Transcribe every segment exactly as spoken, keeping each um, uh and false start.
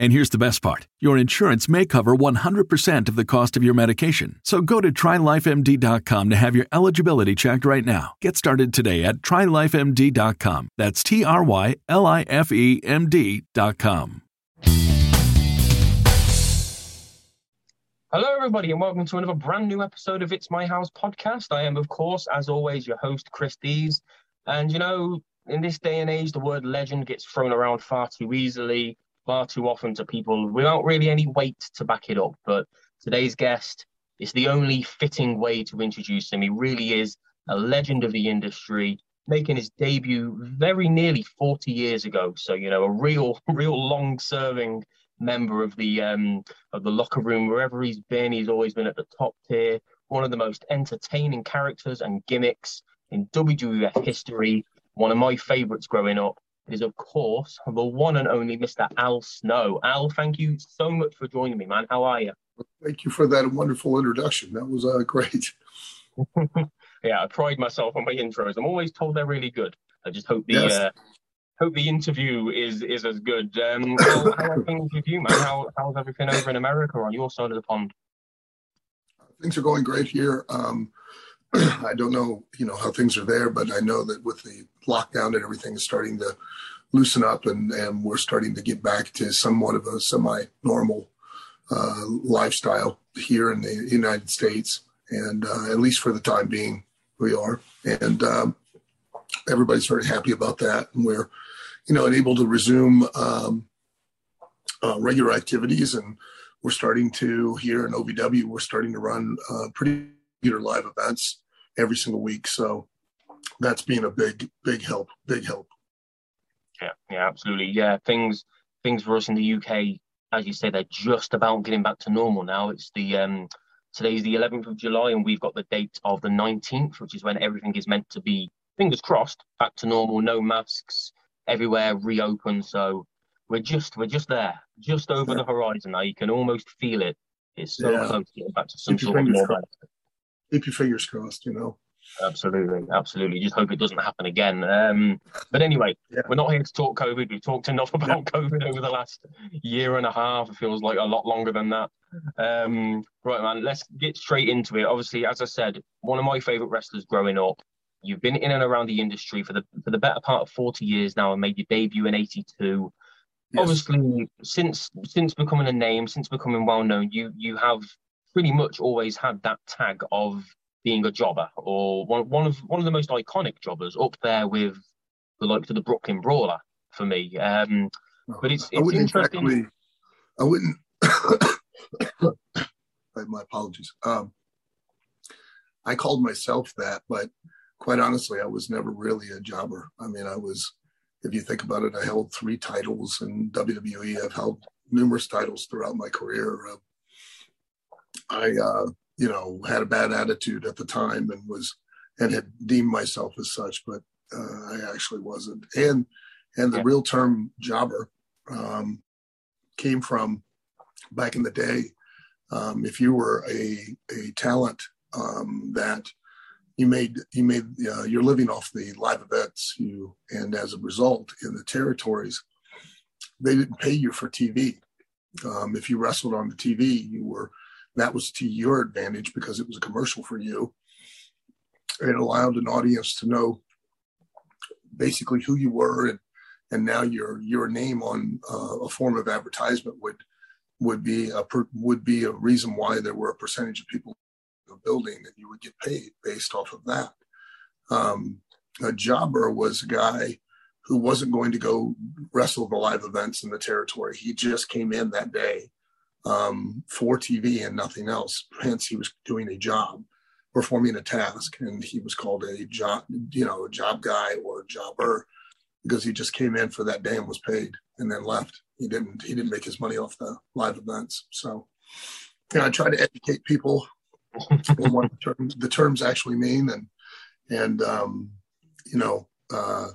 And here's the best part. Your insurance may cover one hundred percent of the cost of your medication. So go to try life M D dot com to have your eligibility checked right now. Get started today at try life M D dot com. That's T R Y L I F E M D dot com. Hello, everybody, and welcome to another brand new episode of It's My House podcast. I am, of course, as always, your host, Chris Dees. And, you know, in this day and age, the word legend gets thrown around far too easily, far too often to people without really any weight to back it up. But today's guest is the only fitting way to introduce him. He really is a legend of the industry, making his debut very nearly forty years ago. So, you know, a real, real long-serving member of the um, of the locker room. Wherever he's been, he's always been at the top tier. One of the most entertaining characters and gimmicks in W W F history. One of my favorites growing up is, of course, the one and only Mister Al Snow. Al, thank you so much for joining me, man. How are you? Thank you for that wonderful introduction. That was uh, great. Yeah, I pride myself on my intros. I'm always told they're really good. I just hope the yes. uh, hope the interview is is as good. Um, well, how are things with you, man? How, how's everything over in America on your side of the pond? Things are going great here. Um, I don't know, you know, how things are there, but I know that with the lockdown and everything is starting to loosen up, and, and we're starting to get back to somewhat of a semi-normal uh, lifestyle here in the United States, and uh, at least for the time being, we are. And um, everybody's very happy about that, and we're, you know, able to resume um, uh, regular activities, and we're starting to, here in O V W, we're starting to run uh, pretty regular live events every single week. So that's been a big, big help, big help. Yeah, yeah, absolutely. Yeah, things things for us in the U K, as you say, they're just about getting back to normal now. It's the, um, today's the eleventh of July, and we've got the date of the nineteenth, which is when everything is meant to be, fingers crossed, back to normal, no masks, everywhere reopened. So we're just, we're just there, just over yeah. the horizon now. You can almost feel it. It's so yeah. close to getting back to some sort of normal. Keep your fingers crossed, you know. Absolutely, absolutely. Just hope it doesn't happen again. Um, but anyway, yeah. we're not here to talk COVID. We've talked enough about yeah. COVID over the last year and a half. It feels like a lot longer than that. Um, right, man, let's get straight into it. Obviously, as I said, one of my favourite wrestlers growing up. You've been in and around the industry for the for the better part of forty years now, and made your debut in eighty-two. Yes. Obviously, since since becoming a name, since becoming well-known, you you have pretty much always had that tag of being a jobber, or one, one of one of the most iconic jobbers, up there with the likes of the Brooklyn Brawler for me. Um, but it's, it's I wouldn't interesting. Exactly, I wouldn't. My apologies. Um, I called myself that, but quite honestly, I was never really a jobber. I mean, I was. If you think about it, I held three titles in W W E. I've held numerous titles throughout my career. Uh, I, uh, you know, had a bad attitude at the time and was, and had deemed myself as such, but uh, I actually wasn't. And, and the yeah. real term jobber um, came from back in the day. Um, if you were a, a talent um, that you made, you made uh, your living off the live events, you, and as a result in the territories, they didn't pay you for T V. Um, if you wrestled on the T V, you were, that was to your advantage because it was a commercial for you. It allowed an audience to know basically who you were, and, and now your your name on uh, a form of advertisement would would be a per, would be a reason why there were a percentage of people in the building that you would get paid based off of that. Um, a jobber was a guy who wasn't going to go wrestle the live events in the territory. He just came in that day um, for T V and nothing else. Hence, he was doing a job, performing a task, and he was called a job, you know, a job guy or a jobber because he just came in for that day and was paid and then left. He didn't, he didn't make his money off the live events. So, you know, I try to educate people on what the terms, the terms actually mean. And, and, um, you know, uh,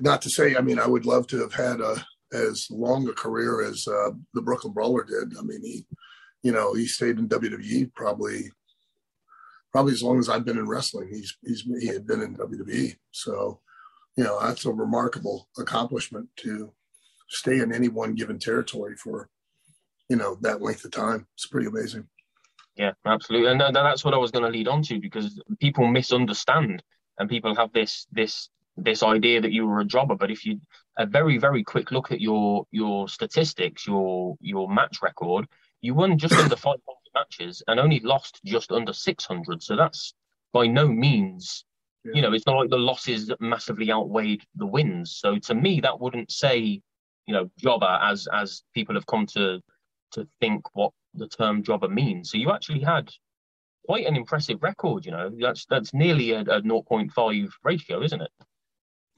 not to say, I mean, I would love to have had a, as long a career as uh, the Brooklyn Brawler did. I mean, he, you know, he stayed in W W E probably, probably as long as I've been in wrestling. He's, he's, he had been in W W E. So, you know, that's a remarkable accomplishment to stay in any one given territory for, you know, that length of time. It's pretty amazing. Yeah, absolutely. And that's what I was going to lead on to, because people misunderstand and people have this, this, this idea that you were a jobber. But if you a very, very quick look at your your statistics, your your match record, you won just under five hundred matches and only lost just under six hundred. So that's by no means, yeah. you know, it's not like the losses massively outweighed the wins. So to me, that wouldn't say, you know, jobber as as people have come to to think what the term jobber means. So you actually had quite an impressive record. You know, that's that's nearly a, a zero point five ratio, isn't it?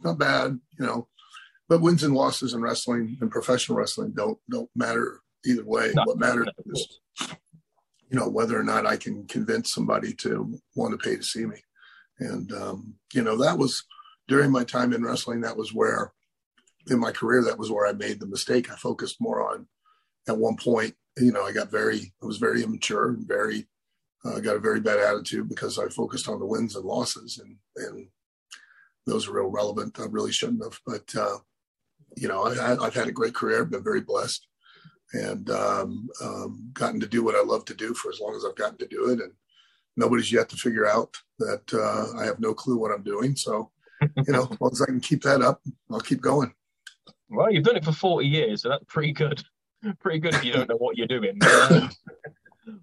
Not bad, you know, but wins and losses in wrestling and professional wrestling don't don't matter either way. No, what matters no, is, you know, whether or not I can convince somebody to want to pay to see me. And, um, you know, that was during my time in wrestling. That was where in my career, that was where I made the mistake. I focused more on at one point, you know, I got very, I was very immature and very, uh, got a very bad attitude because I focused on the wins and losses, and, and, those are real relevant. I really shouldn't have, but, uh, you know, I, I've had a great career. I've been very blessed and um, um, gotten to do what I love to do for as long as I've gotten to do it. And nobody's yet to figure out that uh, I have no clue what I'm doing. So, you know, as long as I can keep that up, I'll keep going. Well, you've done it for forty years, so that's pretty good. Pretty good if you don't know what you're doing. Uh,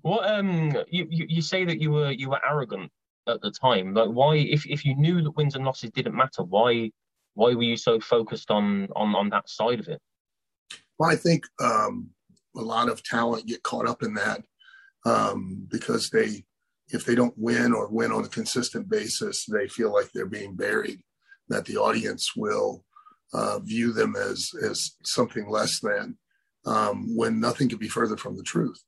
what um, you, you you say that you were you were arrogant at the time. Like, why, if, if you knew that wins and losses didn't matter, why why were you so focused on on, on that side of it? Well, I think um, a lot of talent get caught up in that um, because they, if they don't win or win on a consistent basis, they feel like they're being buried, that the audience will uh, view them as, as something less than, um, when nothing could be further from the truth.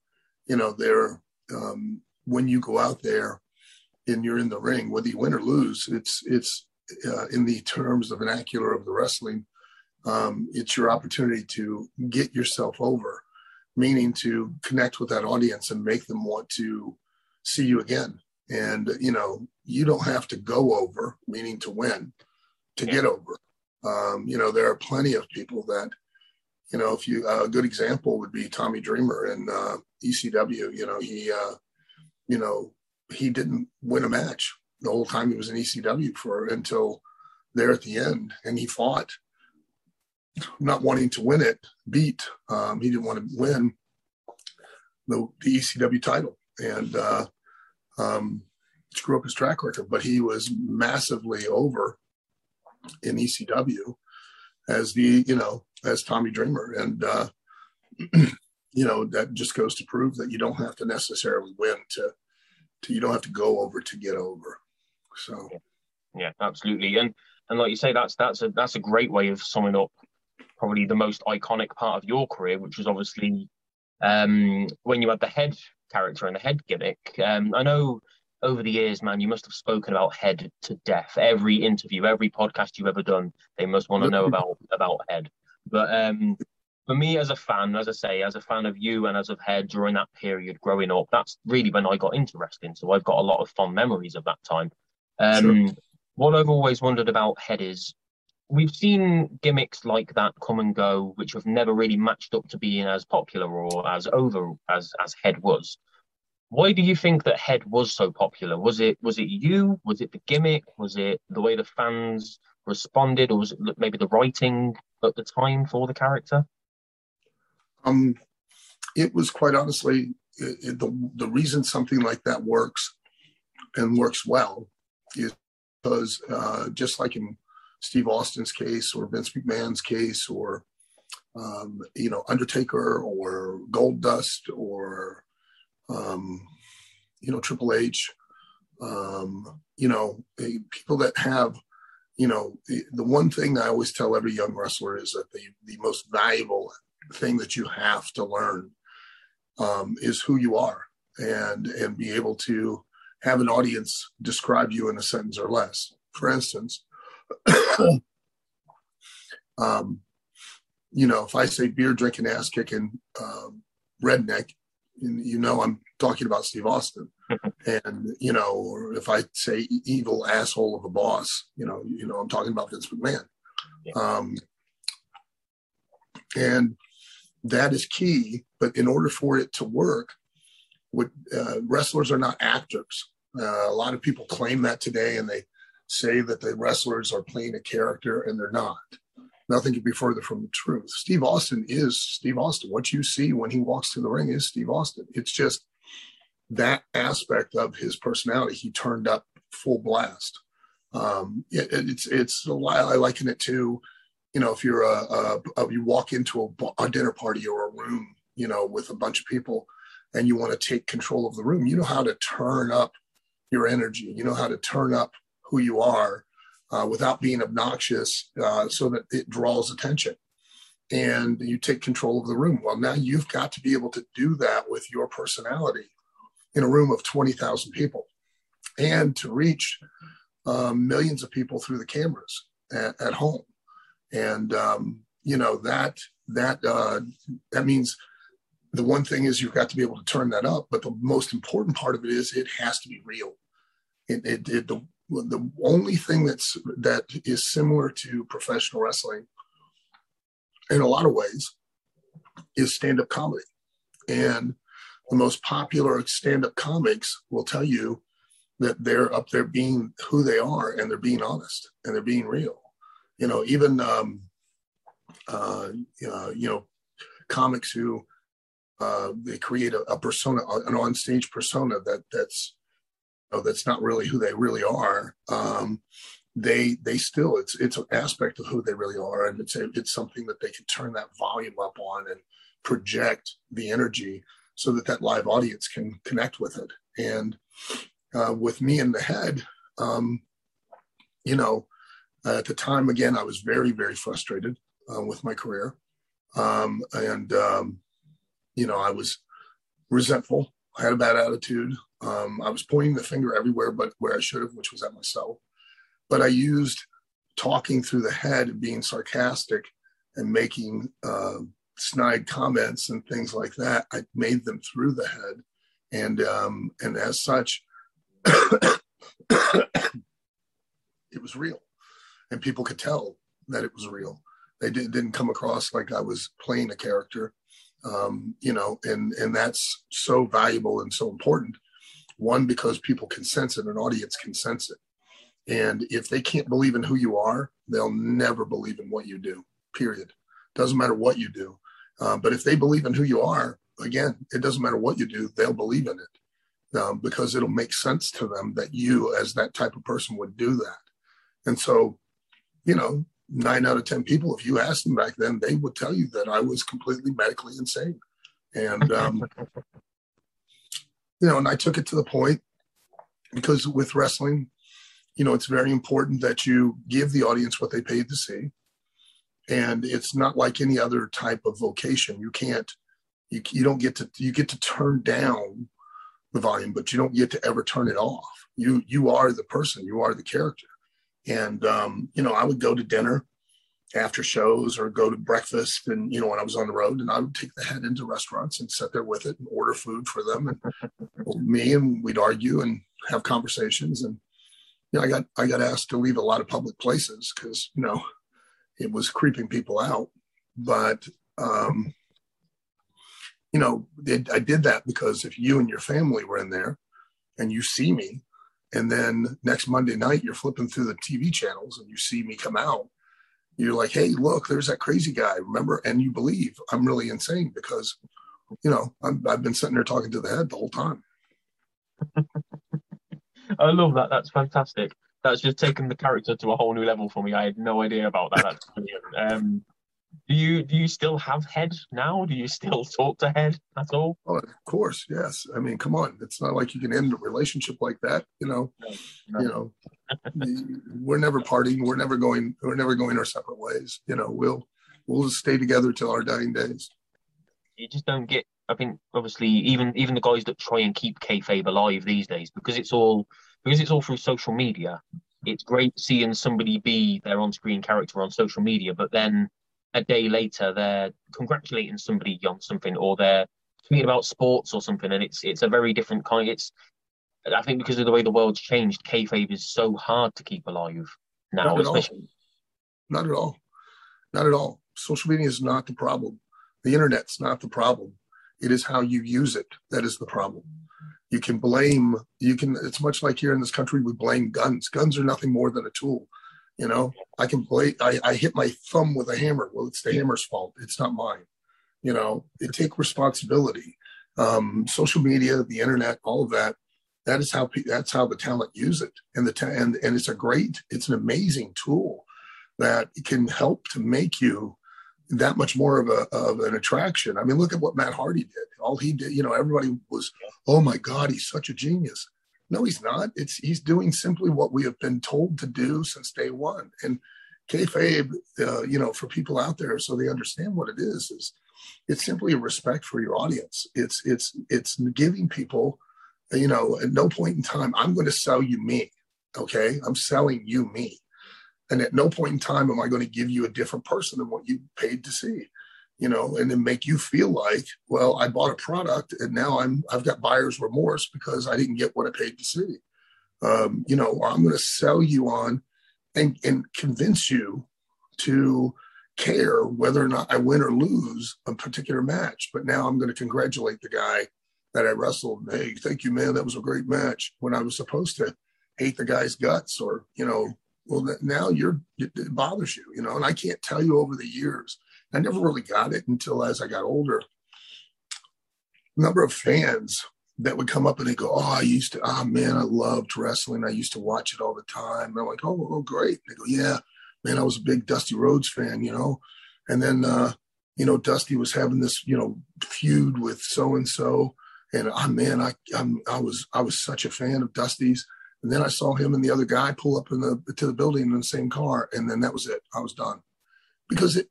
You know, they're, um, when you go out there, and you're in the ring, whether you win or lose, it's it's uh, in the terms of vernacular of the wrestling, um, it's your opportunity to get yourself over, meaning to connect with that audience and make them want to see you again. And, you know, you don't have to go over, meaning to win, to get over. Um, you know, there are plenty of people that, you know, if you, uh, a good example would be Tommy Dreamer in uh, E C W. You know, he, uh, you know, he didn't win a match the whole time he was in E C W for until there at the end. And he fought, not wanting to win it, beat. Um, he didn't want to win the, the E C W title, and uh, um, screw up his track record. But he was massively over in E C W as the, you know, as Tommy Dreamer. And, uh, you know, that just goes to prove that you don't have to necessarily win to, To, you don't have to go over to get over. So yeah, absolutely. And and like you say, that's that's a that's a great way of summing up probably the most iconic part of your career, which was obviously um when you had the head character and the head gimmick. Um I know over the years, man, you must have spoken about head to death. Every interview, every podcast you've ever done, they must want to know about about head. But um for me, as a fan, as I say, as a fan of you and as of Head during that period growing up, that's really when I got into wrestling. So I've got a lot of fond memories of that time. Um, sure. What I've always wondered about Head is we've seen gimmicks like that come and go, which have never really matched up to being as popular or as over as as Head was. Why do you think that Head was so popular? Was it was it you? Was it the gimmick? Was it the way the fans responded, or was it maybe the writing at the time for the character? Um, it was quite honestly it, it, the the reason something like that works and works well is because uh, just like in Steve Austin's case, or Vince McMahon's case, or um, you know, Undertaker, or Goldust, or um, you know, Triple H, um, you know, they, people that have, you know, the, the one thing I always tell every young wrestler is that the the most valuable thing that you have to learn um, is who you are, and and be able to have an audience describe you in a sentence or less. For instance. um, you know, if I say beer drinking, ass kicking, um, redneck, you know, I'm talking about Steve Austin. And, you know, or if I say evil asshole of a boss, you know, you know, I'm talking about Vince McMahon. Yeah. Um, and that is key. But in order for it to work, with, uh, wrestlers are not actors. Uh, a lot of people claim that today, and they say that the wrestlers are playing a character, and they're not. Nothing could be further from the truth. Steve Austin is Steve Austin. What you see when he walks to the ring is Steve Austin. It's just that aspect of his personality. He turned up full blast. Um, it, it's it's a while. I liken it to, you know, if you're a, a, a you walk into a, a dinner party or a room, you know, with a bunch of people, and you want to take control of the room. You know how to turn up your energy. You know how to turn up who you are uh, without being obnoxious, uh, so that it draws attention and you take control of the room. Well, now you've got to be able to do that with your personality in a room of twenty thousand people, and to reach um, millions of people through the cameras at, at home. And, um, you know, that, that, uh, that means the one thing is you've got to be able to turn that up. But the most important part of it is it has to be real. It, it, it the, The only thing that's that is similar to professional wrestling in a lot of ways is stand-up comedy. And the most popular stand-up comics will tell you that they're up there being who they are, and they're being honest, and they're being real. You know, even, um, uh, uh, you know, comics who uh, they create a, a persona, an on-stage persona that that's, Oh, that's not really who they really are. Um, they they still it's it's an aspect of who they really are, and it's a, it's something that they can turn that volume up on and project the energy so that that live audience can connect with it. And uh, with me in the Head, um, you know, uh, at the time again I was very very frustrated uh, with my career, um, and um, you know I was resentful. I had a bad attitude. Um, I was pointing the finger everywhere but where I should have, which was at myself. But I used talking through the Head and being sarcastic and making uh, snide comments and things like that. I made them through the Head. And um, and as such, it was real. And people could tell that it was real. They did, didn't come across like I was playing a character, um, you know, and, and that's so valuable and so important. One, because people can sense it, an audience can sense it. And if they can't believe in who you are, they'll never believe in what you do, period. Doesn't matter what you do. Um, but if they believe in who you are, again, it doesn't matter what you do, they'll believe in it, um, because it'll make sense to them that you, as that type of person, would do that. And so, you know, nine out of ten people, if you asked them back then, they would tell you that I was completely medically insane. And, um, you know, and I took it to the point, because with wrestling, you know, it's very important that you give the audience what they paid to see. And it's not like any other type of vocation. You can't, you, you don't get to, you get to turn down the volume, but you don't get to ever turn it off. You, you are the person, you are the character. And, um, you know, I would go to dinner after shows or go to breakfast, and you know, when I was on the road, and I would take the Head into restaurants and sit there with it and order food for them and me, and we'd argue and have conversations. And you know, I got I got asked to leave a lot of public places because, you know, it was creeping people out. But, um, you know, it, I did that because if you and your family were in there and you see me, and then next Monday night, you're flipping through the T V channels and you see me come out, you're like, hey, look, there's that crazy guy. Remember? And you believe I'm really insane because, you know, I'm, I've been sitting there talking to the head the whole time. I love that. That's fantastic. That's just taken the character to a whole new level for me. I had no idea about that. That's brilliant. Um, do you do you still have head now? Do you still talk to head at all? Oh, of course, yes. I mean, come on. It's not like you can end a relationship like that, you know. No, no. You know, the, we're never parting. We're never going. We're never going our separate ways. You know, we'll we'll just stay together till our dying days. You just don't get. I think obviously even even the guys that try and keep kayfabe alive these days, because it's all because it's all through social media. It's great seeing somebody be their on-screen character on social media, but then a day later they're congratulating somebody on something, or they're tweeting about sports or something, and it's it's a very different kind. It's I think because of the way the world's changed, kayfabe is so hard to keep alive now. Not at especially. All. Not at all. Not at all. Social media is not the problem. The internet's not the problem. It is how you use it that is the problem. You can blame, you can, it's much like here in this country, we blame guns. Guns are nothing more than a tool. You know, I can play, I, I hit my thumb with a hammer. Well, it's the hammer's fault. It's not mine. You know, it take responsibility. Um, social media, the internet, all of that, that is how, that's how the talent use it. And the, ta- and, and it's a great, it's an amazing tool that can help to make you that much more of a of an attraction. I mean, look at what Matt Hardy did. All he did, you know, everybody was, oh my God, he's such a genius. No, he's not. It's he's doing simply what we have been told to do since day one. And kayfabe, uh, you know, for people out there, so they understand what it is, is it's simply a respect for your audience. It's it's it's giving people, you know, at no point in time, I'm going to sell you me. Okay, I'm selling you me. And at no point in time am I going to give you a different person than what you paid to see, you know, and then make you feel like, well, I bought a product and now I'm, I've got buyer's remorse because I didn't get what I paid to see. Um, you know, I'm going to sell you on and, and convince you to care whether or not I win or lose a particular match. But now I'm going to congratulate the guy that I wrestled. Hey, thank you, man. That was a great match. When I was supposed to hate the guy's guts or, you know, well, now you're, it bothers you, you know, and I can't tell you over the years. I never really got it until as I got older. A number of fans that would come up and they go, oh, I used to, oh, man, I loved wrestling. I used to watch it all the time. And I'm like, oh, oh great. And they go, yeah, man, I was a big Dusty Rhodes fan, you know. And then, uh, you know, Dusty was having this, you know, feud with so-and-so. And, oh, man, I I'm, I was I was such a fan of Dusty's. And then I saw him and the other guy pull up in the to the building in the same car, and then that was it. I was done, because it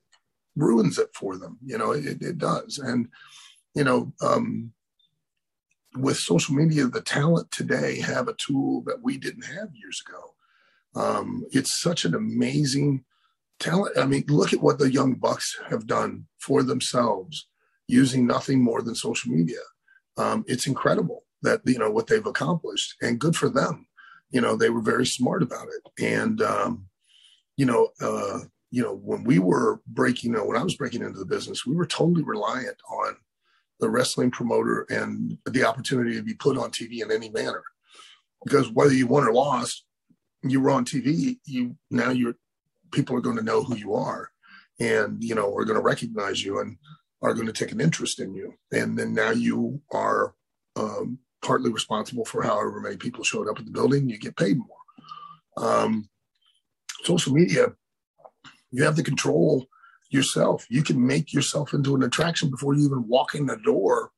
ruins it for them. You know, it, it does. And you know, um, with social media, the talent today have a tool that we didn't have years ago. Um, it's such an amazing talent. I mean, look at what the Young Bucks have done for themselves using nothing more than social media. Um, it's incredible that you know what they've accomplished, and good for them. You know, they were very smart about it. And, um, you know, uh, you know, when we were breaking, you know, when I was breaking into the business, we were totally reliant on the wrestling promoter and the opportunity to be put on T V in any manner, because whether you won or lost, you were on T V. You now you're, people are going to know who you are, and, you know, are going to recognize you and are going to take an interest in you. And then now you are, um, partly responsible for however many people showed up at the building. You get paid more. Um, social media, you have to control yourself. You can make yourself into an attraction before you even walk in the door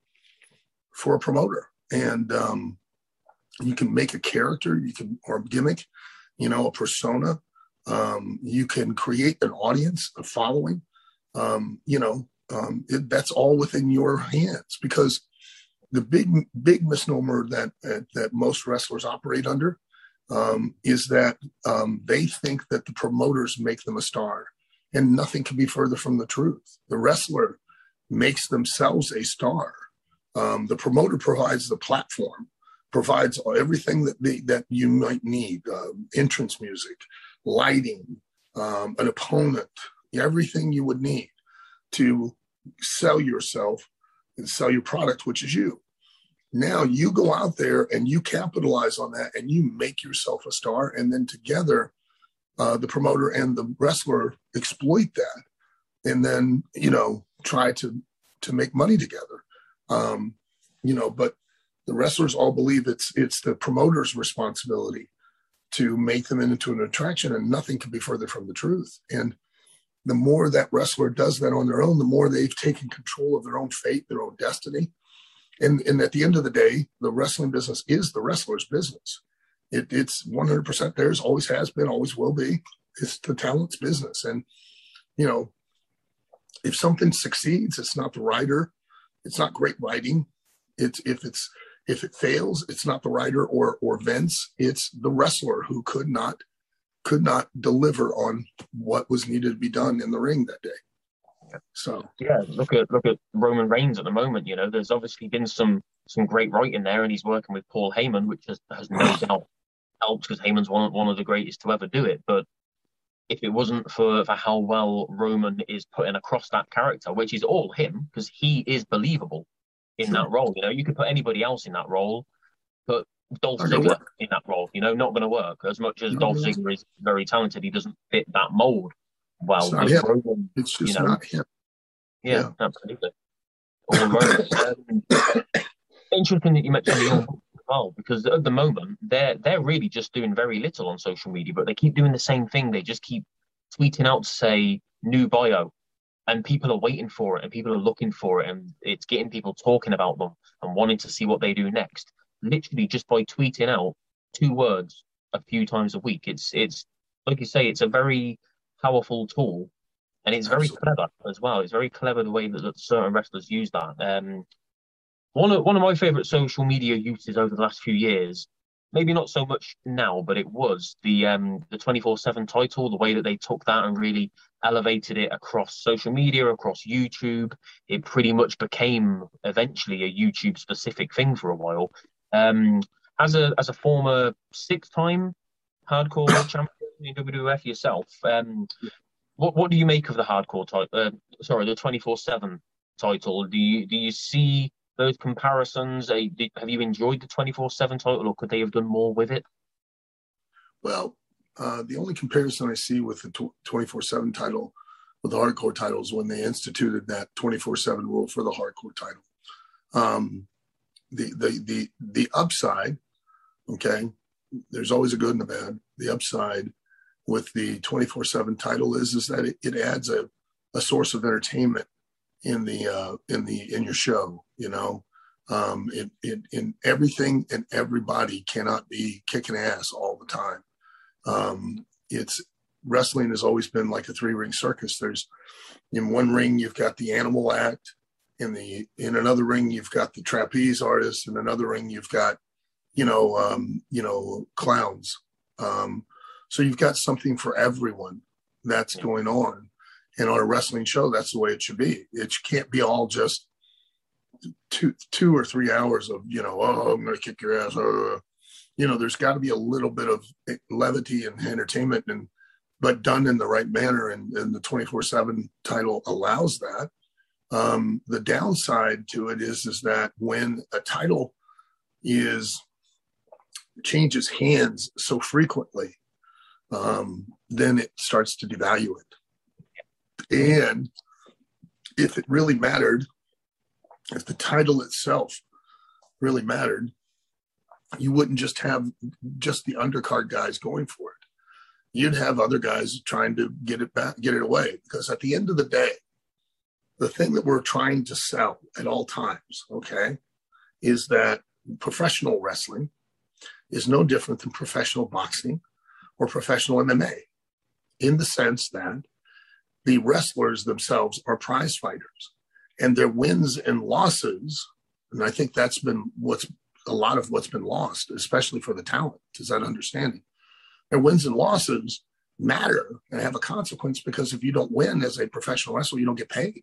for a promoter. And um, you can make a character, you can, or a gimmick, you know, a persona. Um, you can create an audience, a following. Um, you know, um, it, that's all within your hands, because the big, big misnomer that uh, that most wrestlers operate under um, is that um, they think that the promoters make them a star, and nothing can be further from the truth. The wrestler makes themselves a star. Um, the promoter provides the platform, provides everything that they, that you might need: uh, entrance music, lighting, um, an opponent, everything you would need to sell yourself and sell your product, which is you. Now you go out there and you capitalize on that and you make yourself a star. And then together, uh, the promoter and the wrestler exploit that and then, you know, try to, to make money together. Um, you know, but the wrestlers all believe it's, it's the promoter's responsibility to make them into an attraction, and nothing could be further from the truth. And the more that wrestler does that on their own, the more they've taken control of their own fate, their own destiny. And, and at the end of the day, the wrestling business is the wrestler's business. It, it's one hundred percent theirs, always has been, always will be. It's the talent's business. And, you know, if something succeeds, it's not the writer. It's not great writing. It's if it's if it fails, it's not the writer or or Vince. It's the wrestler who could not could not deliver on what was needed to be done in the ring that day. So yeah, look at look at Roman Reigns at the moment. You know, there's obviously been some some great writing there, and he's working with Paul Heyman, which has, has no doubt helped because Heyman's one one of the greatest to ever do it. But if it wasn't for for how well Roman is putting across that character, which is all him, because he is believable in sure. that role. You know, you could put anybody else in that role, but Dolph Ziggler in that role, you know, not going to work. As much as no, Dolph no. Ziggler is very talented, he doesn't fit that mold. Well, it's, not him. Roman, it's just you know, not him. Yeah, yeah. absolutely. Roman, um, interesting that you mentioned the Young Bucks as well, because at the moment they're they're really just doing very little on social media, but they keep doing the same thing. They just keep tweeting out, say, new bio, and people are waiting for it, and people are looking for it, and it's getting people talking about them and wanting to see what they do next. Literally, just by tweeting out two words a few times a week, it's it's like you say, it's a very powerful tool, and it's very Absolutely. clever as well. It's very clever the way that, that certain wrestlers use that. Um, one of one of my favorite social media uses over the last few years, maybe not so much now, but it was the um the twenty-four seven title. The way that they took that and really elevated it across social media, across YouTube, it pretty much became eventually a YouTube specific thing for a while. Um, as a as a former six time hardcore champion in W W F yourself, um, what what do you make of the hardcore title? Uh, sorry, the twenty-four seven title. Do you do you see those comparisons? Uh, did, have you enjoyed the twenty-four seven title, or could they have done more with it? Well, uh, the only comparison I see with the twenty-four seven title, with the hardcore title, is when they instituted that twenty-four seven rule for the hardcore title. Um, the the the the upside, okay. There's always a good and a bad. The upside with the twenty-four seven title is is that it, it adds a, a source of entertainment in the uh, in the in your show. You know, um, it it in everything and everybody cannot be kicking ass all the time. Um, it's wrestling has always been like a three ring circus. There's in one ring you've got the animal act, in the in another ring you've got the trapeze artist, in another ring you've got you know, um, you know, clowns. Um, so you've got something for everyone that's going on. And on a wrestling show, that's the way it should be. It can't be all just two, two or three hours of, you know, oh, I'm going to kick your ass. Uh, you know, there's got to be a little bit of levity and entertainment, and but done in the right manner. And, and the twenty-four seven title allows that. Um, the downside to it is, is that when a title is changes hands so frequently, um, then it starts to devalue it. And if it really mattered, if the title itself really mattered, you wouldn't just have just the undercard guys going for it. You'd have other guys trying to get it back, get it away. Because at the end of the day, the thing that we're trying to sell at all times, okay, is that professional wrestling is no different than professional boxing or professional M M A, in the sense that the wrestlers themselves are prize fighters, and their wins and losses, and I think that's been what's a lot of what's been lost, especially for the talent, is that understanding. Their wins and losses matter and have a consequence, because if you don't win as a professional wrestler, you don't get paid.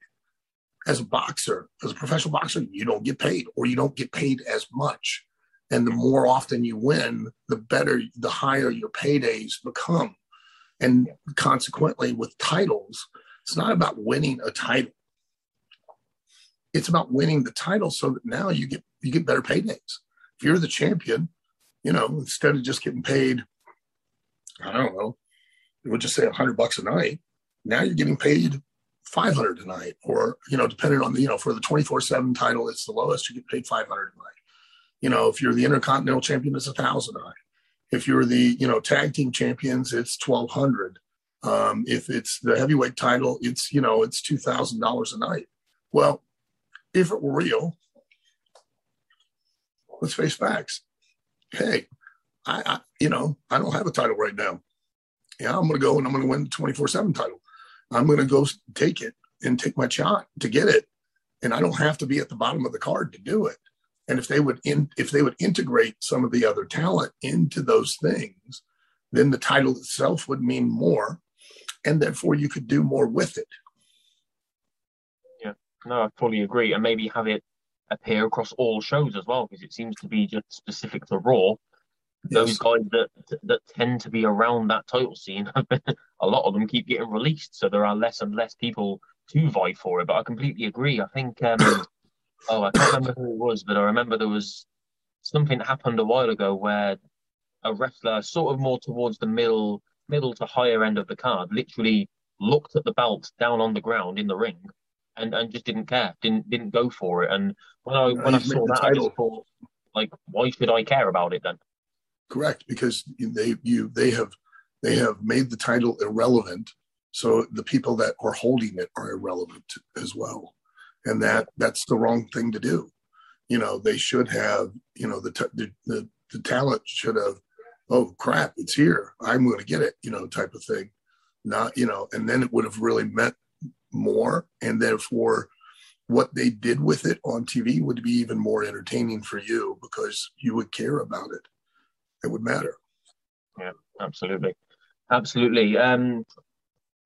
As a boxer, as a professional boxer, you don't get paid, or you don't get paid as much. And the more often you win, the better, the higher your paydays become. And consequently with titles, It's not about winning a title. It's about winning the title so that now you get you get better paydays. If you're the champion, you know, instead of just getting paid, I don't know, we'll just say a hundred bucks a night. Now you're getting paid five hundred a night, or, you know, depending on the, you know, for the twenty-four seven title, it's the lowest, you get paid five hundred a night. You know, if you're the Intercontinental Champion, it's a thousand a night. If you're the, you know, tag team champions, it's twelve hundred. Um, if it's the heavyweight title, it's, you know, it's two thousand dollars a night. Well, if it were real, let's face facts. Hey, I, I you know, I don't have a title right now. Yeah, I'm going to go and I'm going to win the twenty-four seven title. I'm going to go take it and take my shot to get it. And I don't have to be at the bottom of the card to do it. And if they would in, if they would integrate some of the other talent into those things, then the title itself would mean more, and therefore you could do more with it. Yeah, no, I fully agree. And maybe have it appear across all shows as well, because it seems to be just specific to Raw. Those yes. guys that that tend to be around that title scene, a lot of them keep getting released, so there are less and less people to vie for it. But I completely agree. I think... Um, Oh, I can't remember who it was, but I remember there was something that happened a while ago where a wrestler, sort of more towards the middle, middle to higher end of the card, literally looked at the belt down on the ground in the ring, and, and just didn't care, didn't didn't go for it. And when I when I saw that, I just thought, like, why should I care about it then? Correct, because they you they have they have made the title irrelevant, so the people that are holding it are irrelevant as well. And that that's the wrong thing to do. You know, they should have, you know, the t- the, the the talent should have, oh, crap, it's here. I'm going to get it, you know, type of thing. Not, you know, and then it would have really meant more. And therefore, what they did with it on T V would be even more entertaining for you because you would care about it. It would matter. Yeah, absolutely. Absolutely. Um,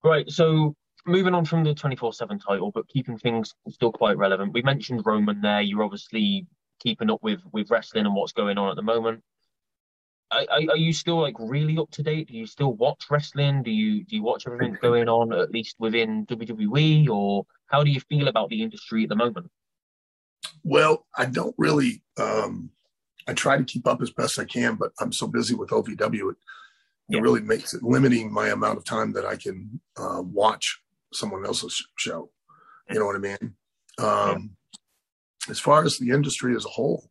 right. So, moving on from the twenty-four seven title, but keeping things still quite relevant. We mentioned Roman there. You're obviously keeping up with, with wrestling and what's going on at the moment. Are, are, are you still like really up to date? Do you still watch wrestling? Do you do you watch everything going on, at least within W W E? Or how do you feel about the industry at the moment? Well, I don't really. Um, I try to keep up as best I can, but I'm so busy with O V W. It, yeah. it really makes it limiting my amount of time that I can uh, watch someone else's show. You know what I mean? Um, yeah. As far as the industry as a whole,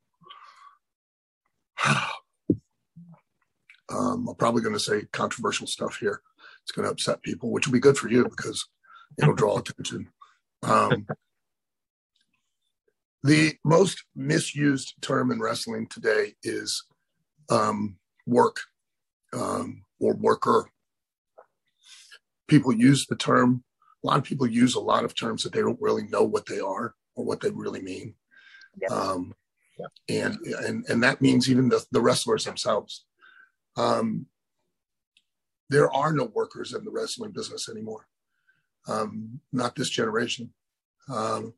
um, I'm probably going to say controversial stuff here. It's going to upset people, which will be good for you because it'll draw attention. Um, the most misused term in wrestling today is um, work um, or worker. People use the term. A lot of people use a lot of terms that they don't really know what they are or what they really mean. Yeah. Um, yeah. And, and and that means even the, the wrestlers themselves. Um, there are no workers in the wrestling business anymore. Um, not this generation. Um,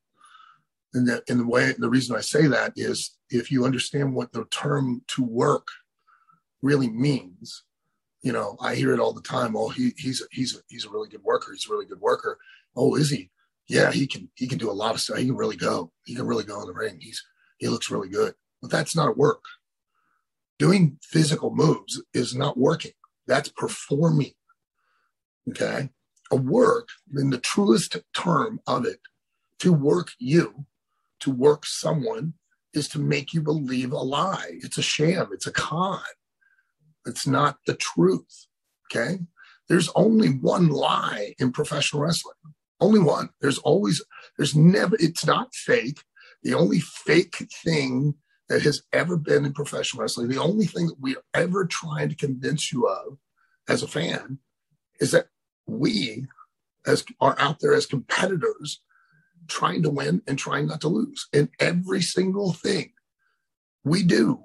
and, the, and the way, the reason I say that is if you understand what the term to work really means. You know, I hear it all the time. Oh, he, he's a, he's a, he's a really good worker. He's a really good worker. Oh, is he? Yeah, he can he can do a lot of stuff. He can really go. He can really go in the ring. He's he looks really good. But that's not work. Doing physical moves is not working. That's performing. Okay, a work in the truest term of it, to work you, to work someone is to make you believe a lie. It's a sham. It's a con. It's not the truth, okay? There's only one lie in professional wrestling, only one. There's always, there's never, it's not fake. The only fake thing that has ever been in professional wrestling, the only thing that we are ever trying to convince you of as a fan is that we as are out there as competitors trying to win and trying not to lose. And every single thing we do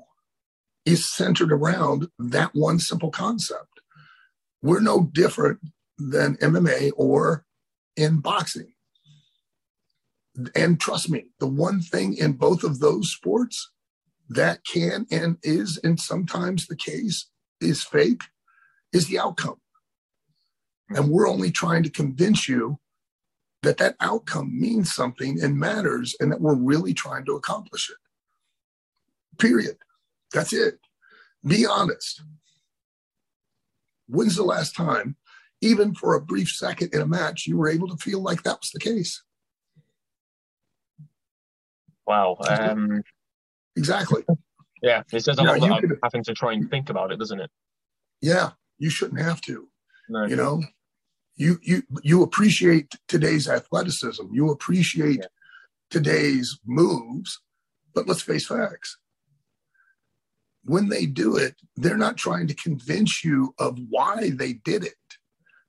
is centered around that one simple concept. We're no different than M M A or in boxing. And trust me, the one thing in both of those sports that can and is, and sometimes the case is fake, is the outcome. And we're only trying to convince you that that outcome means something and matters, and that we're really trying to accomplish it. Period. That's it. Be honest. When's the last time, even for a brief second in a match, you were able to feel like that was the case? Wow. Um, exactly. Yeah. It says a lot about having to try and think about it, doesn't it? Yeah. You shouldn't have to. No. You know, you you you appreciate today's athleticism. You appreciate yeah. today's moves, but let's face facts. When they do it, they're not trying to convince you of why they did it.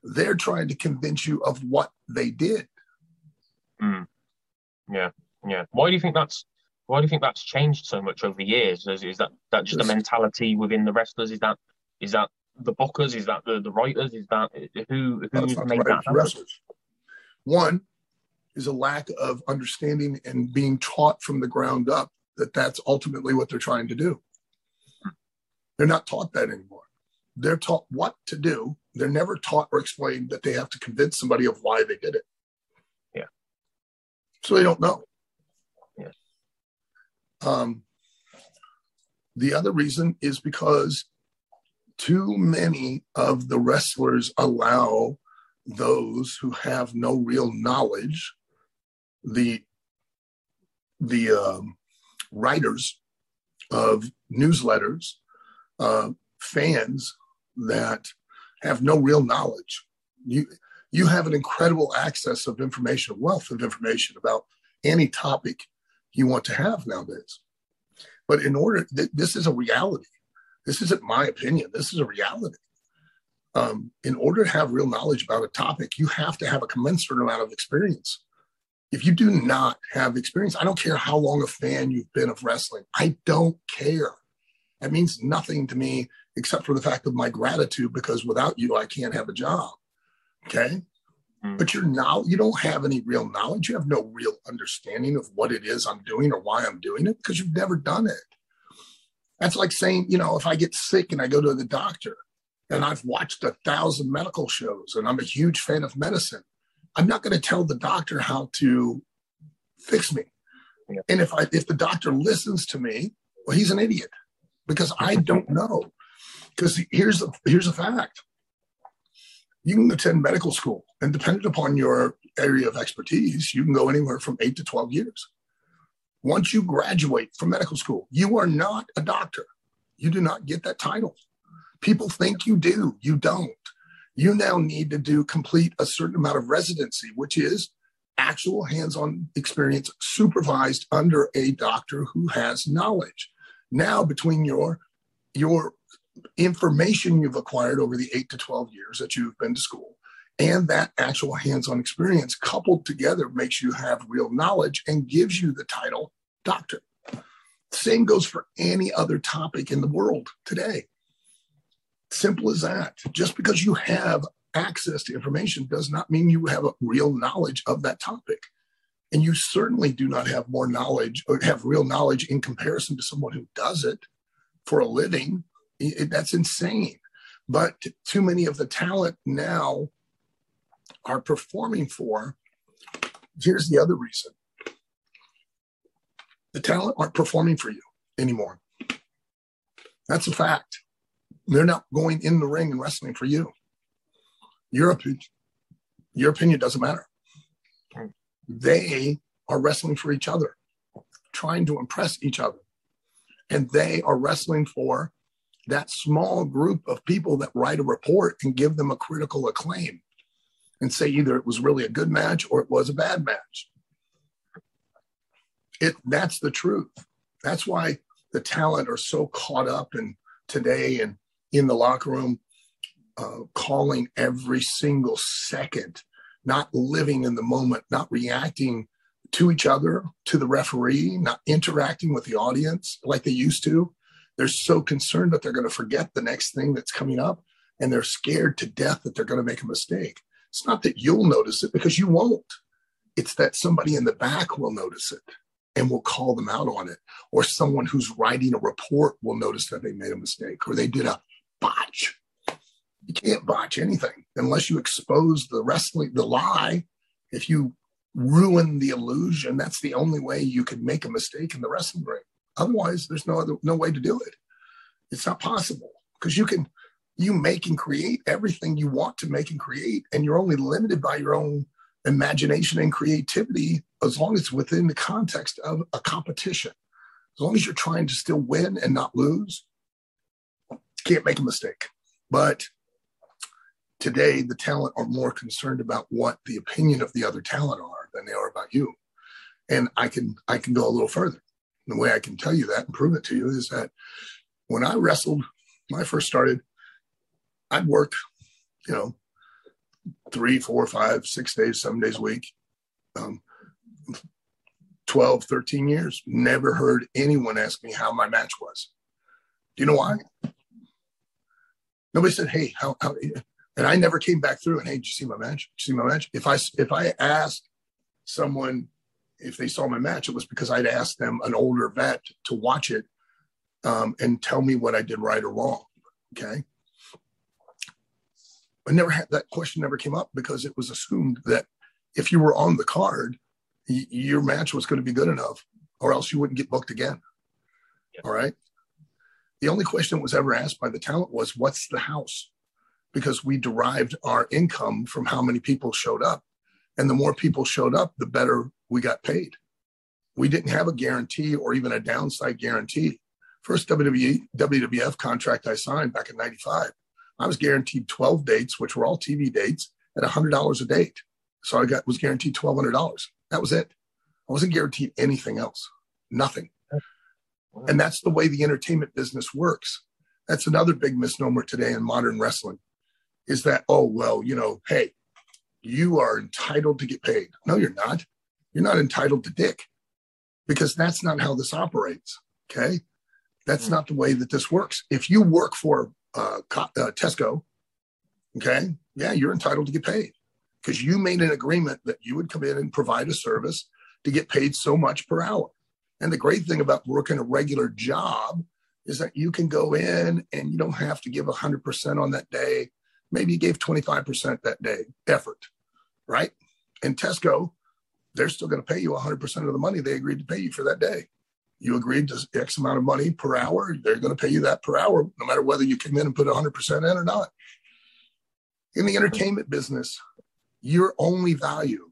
They're trying to convince you of what they did. Mm. Yeah, yeah. Why do you think that's? Why do you think that's changed so much over the years? Is, is that that just yes. a mentality within the wrestlers? Is that is that the bookers? Is that the, the writers? Is that who who that's made that happen? One is a lack of understanding and being taught from the ground up that that's ultimately what they're trying to do. They're not taught that anymore. They're taught what to do. They're never taught or explained that they have to convince somebody of why they did it. Yeah. So they don't know. Yeah. Um, the other reason is because too many of the wrestlers allow those who have no real knowledge, the, the um, writers of newsletters, Uh, fans that have no real knowledge. You you have an incredible access of information, wealth of information about any topic you want to have nowadays. But in order, th- this is a reality. This isn't my opinion. This is a reality. Um, in order to have real knowledge about a topic, you have to have a commensurate amount of experience. If you do not have experience, I don't care how long a fan you've been of wrestling. I don't care. That means nothing to me except for the fact of my gratitude, because without you, I can't have a job. Okay. Mm. But you're not, you don't have any real knowledge. You have no real understanding of what it is I'm doing or why I'm doing it, because you've never done it. That's like saying, you know, if I get sick and I go to the doctor and I've watched a thousand medical shows and I'm a huge fan of medicine, I'm not going to tell the doctor how to fix me. Yeah. And if I, if the doctor listens to me, well, he's an idiot. Because I don't know. Because here's a, here's a fact. You can attend medical school, and dependent upon your area of expertise, you can go anywhere from eight to twelve years. Once you graduate from medical school, you are not a doctor. You do not get that title. People think you do. You don't. You now need to do complete a certain amount of residency, which is actual hands-on experience supervised under a doctor who has knowledge. Now, between your your information you've acquired over the eight to twelve years that you've been to school and that actual hands-on experience coupled together makes you have real knowledge and gives you the title doctor. Same goes for any other topic in the world today. Simple as that. Just because you have access to information does not mean you have a real knowledge of that topic. And you certainly do not have more knowledge or have real knowledge in comparison to someone who does it for a living. It, that's insane. But too many of the talent now are performing for, here's the other reason. The talent aren't performing for you anymore. That's a fact. They're not going in the ring and wrestling for you. Your opinion, your opinion doesn't matter. They are wrestling for each other, trying to impress each other. And they are wrestling for that small group of people that write a report and give them a critical acclaim and say either it was really a good match or it was a bad match. It, that's the truth. That's why the talent are so caught up in today and in the locker room, uh, calling every single second, not living in the moment, not reacting to each other, to the referee, not interacting with the audience like they used to. They're so concerned that they're going to forget the next thing that's coming up, and they're scared to death that they're going to make a mistake. It's not that you'll notice it, because you won't. It's that somebody in the back will notice it and will call them out on it, or someone who's writing a report will notice that they made a mistake or they did a botch. You can't botch anything unless you expose the wrestling, the lie. If you ruin the illusion. That's the only way you could make a mistake in the wrestling ring. Otherwise, there's no other no way to do it. It's not possible, because you can you make and create everything you want to make and create, and you're only limited by your own imagination and creativity as long as it's within the context of a competition. As long as you're trying to still win and not lose, you can't make a mistake. But today, the talent are more concerned about what the opinion of the other talent are than they are about you. And I can I can go a little further. The way I can tell you that and prove it to you is that when I wrestled, when I first started, I'd work, you know, three, four, five, six days, seven days a week, um, twelve, thirteen years. Never heard anyone ask me how my match was. Do you know why? Nobody said, hey, how, how, and I never came back through and, hey, did you see my match? Did you see my match? If I, if I asked someone if they saw my match, it was because I'd asked them, an older vet, to watch it um, and tell me what I did right or wrong. Okay. I never had that question, never came up, because it was assumed that if you were on the card, y- your match was going to be good enough, or else you wouldn't get booked again. Yep. All right. The only question that was ever asked by the talent was, what's the house? Because we derived our income from how many people showed up. And the more people showed up, the better we got paid. We didn't have a guarantee or even a downside guarantee. First W W E, W W F contract I signed back in ninety-five, I was guaranteed twelve dates, which were all T V dates, at one hundred dollars a date. So I got was guaranteed twelve hundred dollars. That was it. I wasn't guaranteed anything else, nothing. And that's the way the entertainment business works. That's another big misnomer today in modern wrestling, is that, oh, well, you know, hey, you are entitled to get paid. No, you're not. You're not entitled to dick, because that's not how this operates, okay? That's mm-hmm. not the way that this works. If you work for Uh, uh, Tesco, okay, yeah, you're entitled to get paid, because you made an agreement that you would come in and provide a service to get paid so much per hour. And the great thing about working a regular job is that you can go in and you don't have to give one hundred percent on that day. Maybe you gave twenty-five percent that day effort, right? And Tesco, they're still going to pay you one hundred percent of the money they agreed to pay you for that day. You agreed to X amount of money per hour. They're going to pay you that per hour, no matter whether you come in and put one hundred percent in or not. In the entertainment business, your only value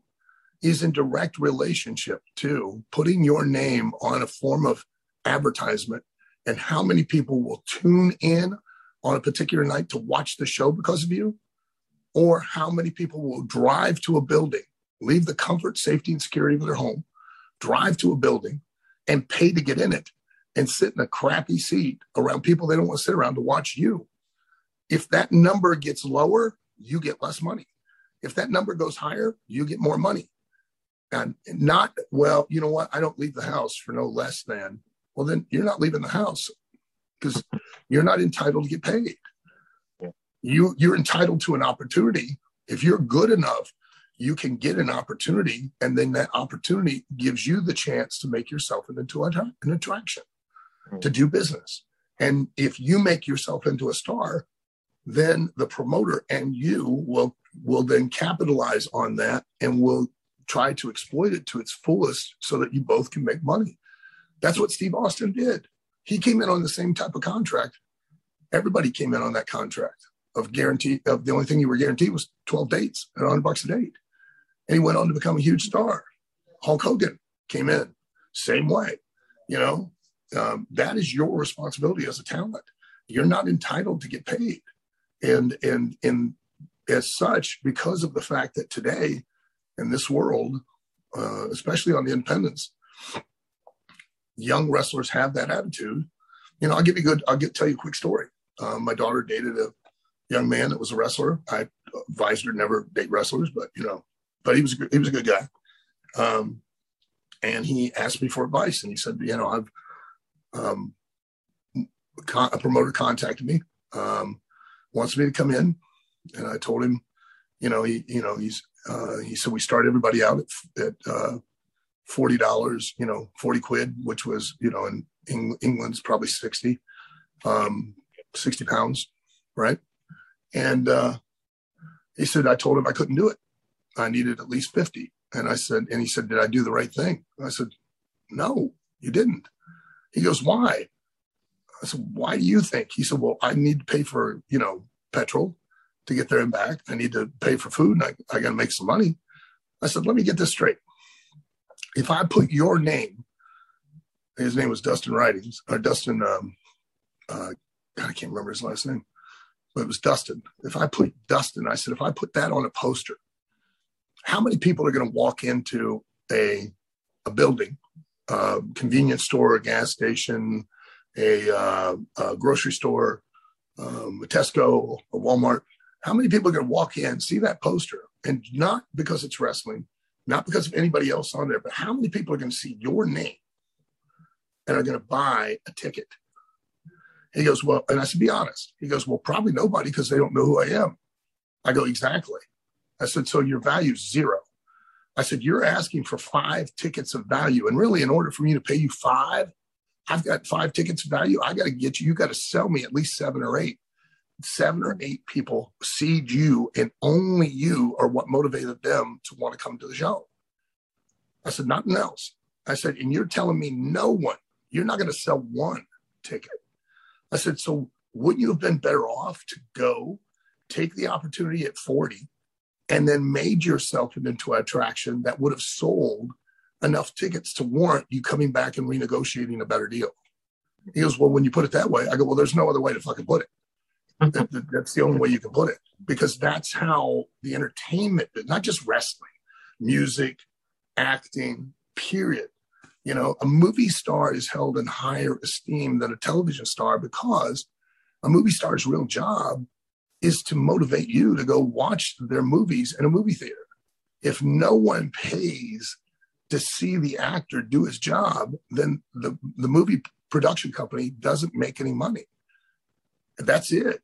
is in direct relationship to putting your name on a form of advertisement and how many people will tune in on a particular night to watch the show because of you, or how many people will drive to a building, leave the comfort, safety, and security of their home, drive to a building, and pay to get in it and sit in a crappy seat around people they don't want to sit around to watch you. If that number gets lower, you get less money. If that number goes higher, you get more money. And not, well, you know what? I don't leave the house for no less than. Well, then you're not leaving the house, because you're not entitled to get paid. You, you're entitled to an opportunity. If you're good enough, you can get an opportunity, and then that opportunity gives you the chance to make yourself into an attraction, to do business. And if you make yourself into a star, then the promoter and you will, will then capitalize on that and will try to exploit it to its fullest so that you both can make money. That's what Steve Austin did. He came in on the same type of contract. Everybody came in on that contract of guarantee of the only thing you were guaranteed was twelve dates at one hundred bucks a date. And he went on to become a huge star. Hulk Hogan came in, same way. You know, um, that is your responsibility as a talent. You're not entitled to get paid. And, and, and as such, because of the fact that today in this world, uh, especially on the independents, young wrestlers have that attitude. You know, I'll give you good, I'll get, tell you a quick story. Um, my daughter dated a young man that was a wrestler. I advised her never date wrestlers, but, you know, But he was he was a good guy, um, and he asked me for advice. And he said, you know, I've um, con- a promoter contacted me, um, wants me to come in, and I told him, you know, he you know he's uh, he said we start everybody out at, at uh, forty dollars, you know, forty quid, which was you know in Eng- England's probably sixty, um, sixty pounds, right? And uh, he said I told him I couldn't do it. I needed at least fifty. And I said, and he said, did I do the right thing? I said, no, you didn't. He goes, why? I said, why do you think? He said, well, I need to pay for, you know, petrol to get there and back. I need to pay for food, and I, I got to make some money. I said, let me get this straight. If I put your name, his name was Dustin Writings, or Dustin, um, uh, God, I can't remember his last name, but it was Dustin. If I put Dustin, I said, if I put that on a poster, how many people are going to walk into a a building, a convenience store, a gas station, a, uh, a grocery store, um, a Tesco, a Walmart? How many people are going to walk in, see that poster, and not because it's wrestling, not because of anybody else on there, but how many people are going to see your name and are going to buy a ticket? He goes, well, and I said, be honest. He goes, well, probably nobody, because they don't know who I am. I go, exactly. I said, so your value's zero. I said, you're asking for five tickets of value. And really, in order for me to pay you five, I've got five tickets of value. I got to get you. You got to sell me at least seven or eight. Seven or eight people seed you, and only you are what motivated them to want to come to the show. I said, nothing else. I said, and you're telling me no one, you're not going to sell one ticket. I said, so wouldn't you have been better off to go take the opportunity at forty and then made yourself into an attraction that would have sold enough tickets to warrant you coming back and renegotiating a better deal? He goes, well, when you put it that way, I go, well, there's no other way to fucking put it. that, that, that's the only way you can put it, because that's how the entertainment, not just wrestling, music, acting, period. You know, a movie star is held in higher esteem than a television star, because a movie star's real job is to motivate you to go watch their movies in a movie theater. If no one pays to see the actor do his job, then the, the movie production company doesn't make any money. That's it.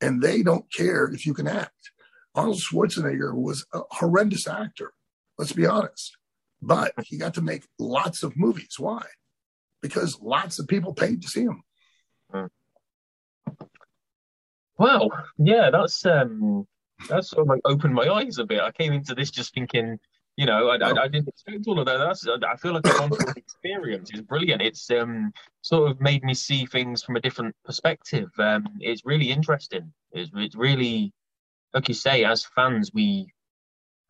And they don't care if you can act. Arnold Schwarzenegger was a horrendous actor, let's be honest. But he got to make lots of movies. Why? Because lots of people paid to see him. Wow. Yeah, that's um, that's sort of like opened my eyes a bit. I came into this just thinking, you know, I, I, I didn't expect all of that. That's, I feel like a wonderful experience. It's brilliant. It's um, sort of made me see things from a different perspective. Um, it's really interesting. It's, it's really, like you say, as fans, we...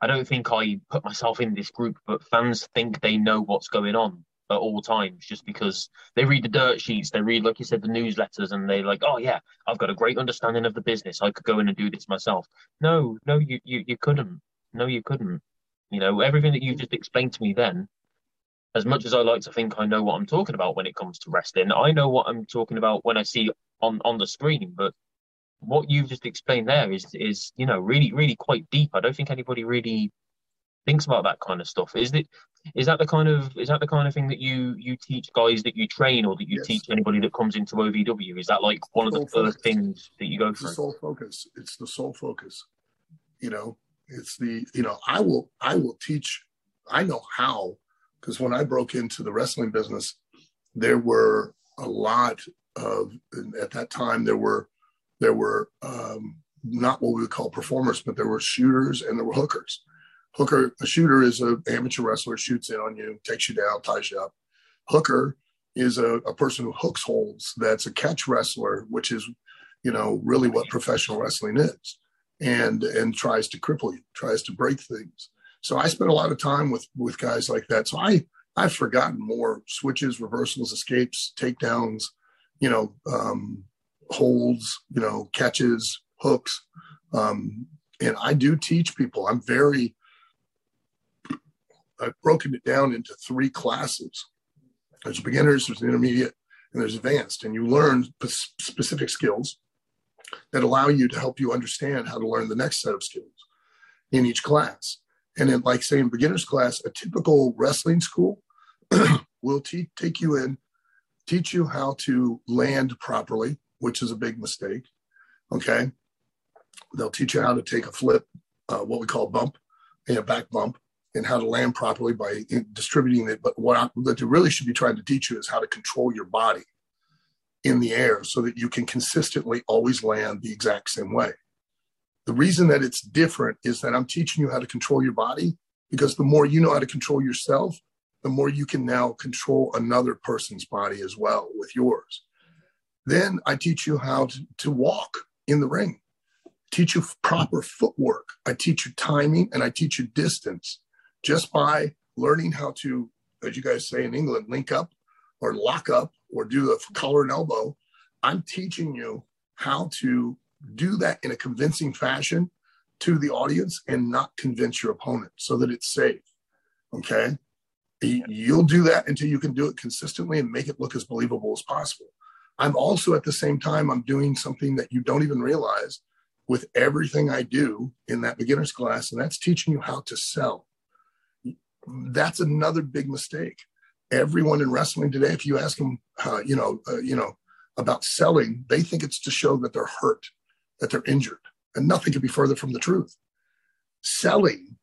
I don't think I put myself in this group, but fans think they know what's going on at all times just because they read the dirt sheets, they read, like you said, the newsletters, and they're like, oh, yeah, I've got a great understanding of the business. I could go in and do this myself. No, no, you, you, you couldn't. No, you couldn't. You know, everything that you just explained to me then, as much as I like to think I know what I'm talking about when it comes to wrestling, I know what I'm talking about when I see on, on the screen, but what you've just explained there is, is you know, really, really quite deep. I don't think anybody really thinks about that kind of stuff. Is it? Is that the kind of is that the kind of thing that you you teach guys that you train, or that you yes. teach anybody that comes into O V W? Is that like one of the first things that you go through? It's the sole focus. It's the sole focus. You know, it's the you know I will I will teach. I know how, because when I broke into the wrestling business, there were a lot of at that time there were. There were um, not what we would call performers, but there were shooters and there were hookers. Hooker, a shooter is an amateur wrestler, shoots in on you, takes you down, ties you up. Hooker is a, a person who hooks holds. That's a catch wrestler, which is, you know, really what professional wrestling is, and and tries to cripple you, tries to break things. So I spent a lot of time with with guys like that. So I I've forgotten more switches, reversals, escapes, takedowns, you know. Um, holds, you know, catches, hooks. Um, and I do teach people. I'm very, I've broken it down into three classes. There's beginners, there's intermediate, and there's advanced. And you learn specific skills that allow you to help you understand how to learn the next set of skills in each class. And then, like say in beginners class, a typical wrestling school will te- take you in, teach you how to land properly, which is a big mistake, okay? They'll teach you how to take a flip, uh, what we call bump, and a back bump, and how to land properly by distributing it. But what, I, what they really should be trying to teach you is how to control your body in the air so that you can consistently always land the exact same way. The reason that it's different is that I'm teaching you how to control your body because the more you know how to control yourself, the more you can now control another person's body as well with yours. Then I teach you how to, to walk in the ring, teach you proper footwork. I teach you timing and I teach you distance just by learning how to, as you guys say in England, link up or lock up or do the collar and elbow. I'm teaching you how to do that in a convincing fashion to the audience and not convince your opponent so that it's safe. Okay. You'll do that until you can do it consistently and make it look as believable as possible. I'm also at the same time, I'm doing something that you don't even realize with everything I do in that beginner's class. And that's teaching you how to sell. That's another big mistake. Everyone in wrestling today, if you ask them, uh, you know, uh, you know, about selling, they think it's to show that they're hurt, that they're injured, and nothing could be further from the truth. Selling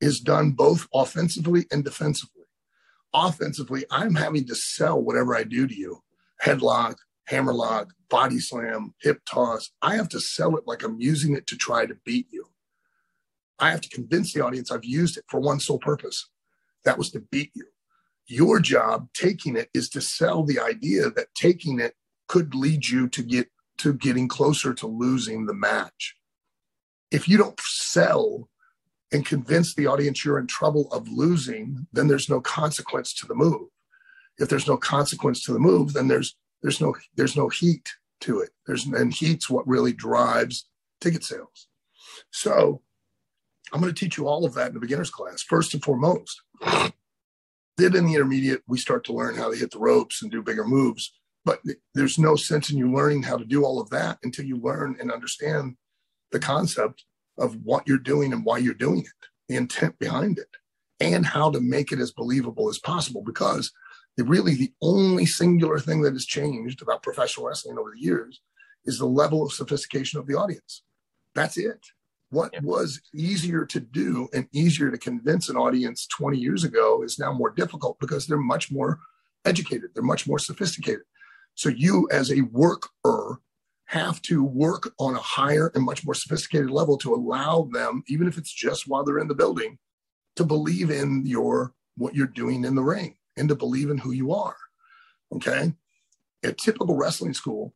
is done both offensively and defensively. Offensively, I'm having to sell whatever I do to you. Headlock, hammerlock, body slam, hip toss. I have to sell it like I'm using it to try to beat you. I have to convince the audience I've used it for one sole purpose. That was to beat you. Your job taking it is to sell the idea that taking it could lead you to get to getting closer to losing the match. If you don't sell and convince the audience you're in trouble of losing, then there's no consequence to the move. If there's no consequence to the move, then there's there's no there's no heat to it. There's and heat's what really drives ticket sales. So I'm going to teach you all of that in the beginner's class, first and foremost. Then in the intermediate, we start to learn how to hit the ropes and do bigger moves. But there's no sense in you learning how to do all of that until you learn and understand the concept of what you're doing and why you're doing it, the intent behind it, and how to make it as believable as possible. Because really the only singular thing that has changed about professional wrestling over the years is the level of sophistication of the audience. That's it. What yeah. was easier to do and easier to convince an audience twenty years ago is now more difficult because they're much more educated. They're much more sophisticated. So you as a worker have to work on a higher and much more sophisticated level to allow them, even if it's just while they're in the building, to believe in your what you're doing in the ring and to believe in who you are. Okay? At typical wrestling school,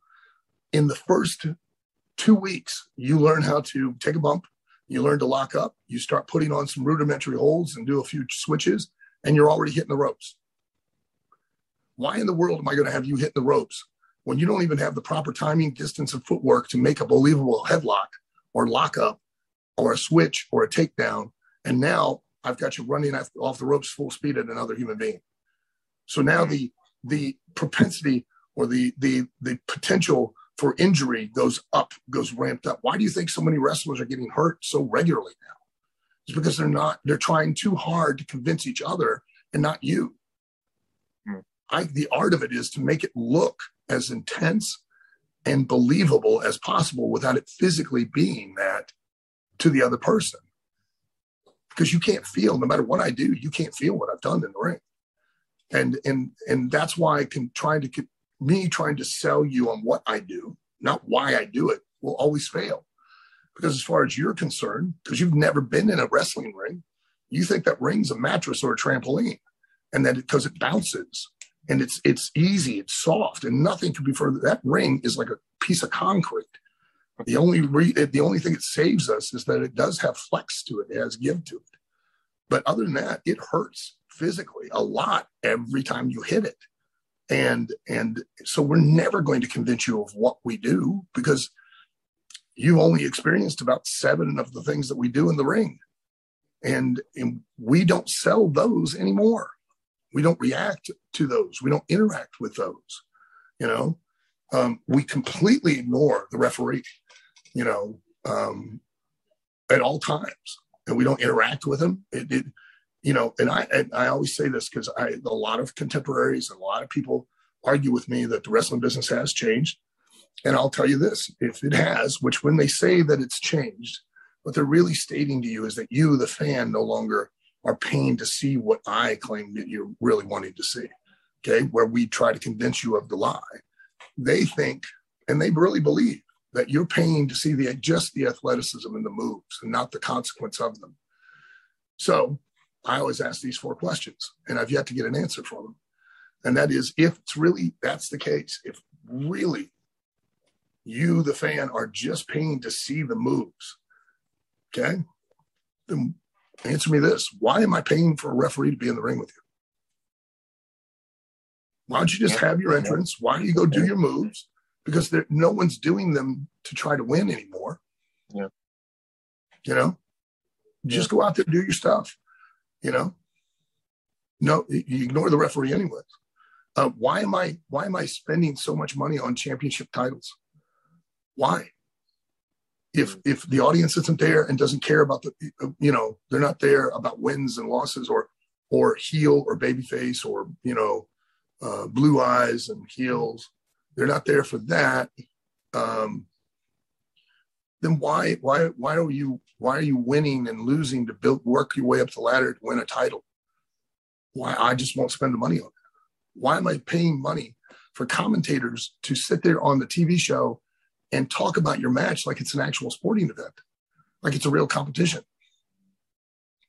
in the first two weeks, you learn how to take a bump, you learn to lock up, you start putting on some rudimentary holds and do a few switches, and you're already hitting the ropes. Why in the world am I going to have you hit the ropes when you don't even have the proper timing, distance, and footwork to make a believable headlock or lockup or a switch or a takedown? And now I've got you running off the ropes full speed at another human being. So now the the propensity or the the the potential for injury goes up, goes ramped up. Why do you think so many wrestlers are getting hurt so regularly now? It's because they're not they're trying too hard to convince each other and not you. I, the art of it is to make it look as intense and believable as possible without it physically being that to the other person. Because you can't feel, no matter what I do, you can't feel what I've done in the ring. And and and that's why I can try to, me trying to sell you on what I do, not why I do it, will always fail. Because as far as you're concerned, because you've never been in a wrestling ring, you think that ring's a mattress or a trampoline. And that because it, it bounces. And it's it's easy, it's soft, and nothing could be further. That ring is like a piece of concrete. The only re, the only thing it saves us is that it does have flex to it, it has give to it. But other than that, it hurts physically a lot every time you hit it. And and so we're never going to convince you of what we do because you've only experienced about seven of the things that we do in the ring. And, and we don't sell those anymore. We don't react to those. We don't interact with those. You know, um, we completely ignore the referee, you know, um, at all times. And we don't interact with him. It, it you know, and I, and I always say this because I, a lot of contemporaries and a lot of people argue with me that the wrestling business has changed. And I'll tell you this, if it has, which when they say that it's changed, what they're really stating to you is that you, the fan, no longer are paying to see what I claim that you're really wanting to see, okay, where we try to convince you of the lie. They think, and they really believe, that you're paying to see the just the athleticism and the moves and not the consequence of them. So I always ask these four questions, and I've yet to get an answer from them. And that is, if it's really that's the case, if really you, the fan, are just paying to see the moves, okay, then answer me this. Why am I paying for a referee to be in the ring with you? Why don't you just have your entrance? Why don't you go do your moves? Because there, no one's doing them to try to win anymore. Yeah. You know, just go out there and do your stuff. You know, no, you ignore the referee anyways. Uh, why am I, why am I spending so much money on championship titles? Why? If, if the audience isn't there and doesn't care about the, you know, they're not there about wins and losses or, or heel or babyface or, you know, uh, blue eyes and heels. They're not there for that. Um, then why, why, why are you, why are you winning and losing to build, work your way up the ladder to win a title? Why? I just won't spend the money on it. Why am I paying money for commentators to sit there on the T V show and talk about your match like it's an actual sporting event, like it's a real competition?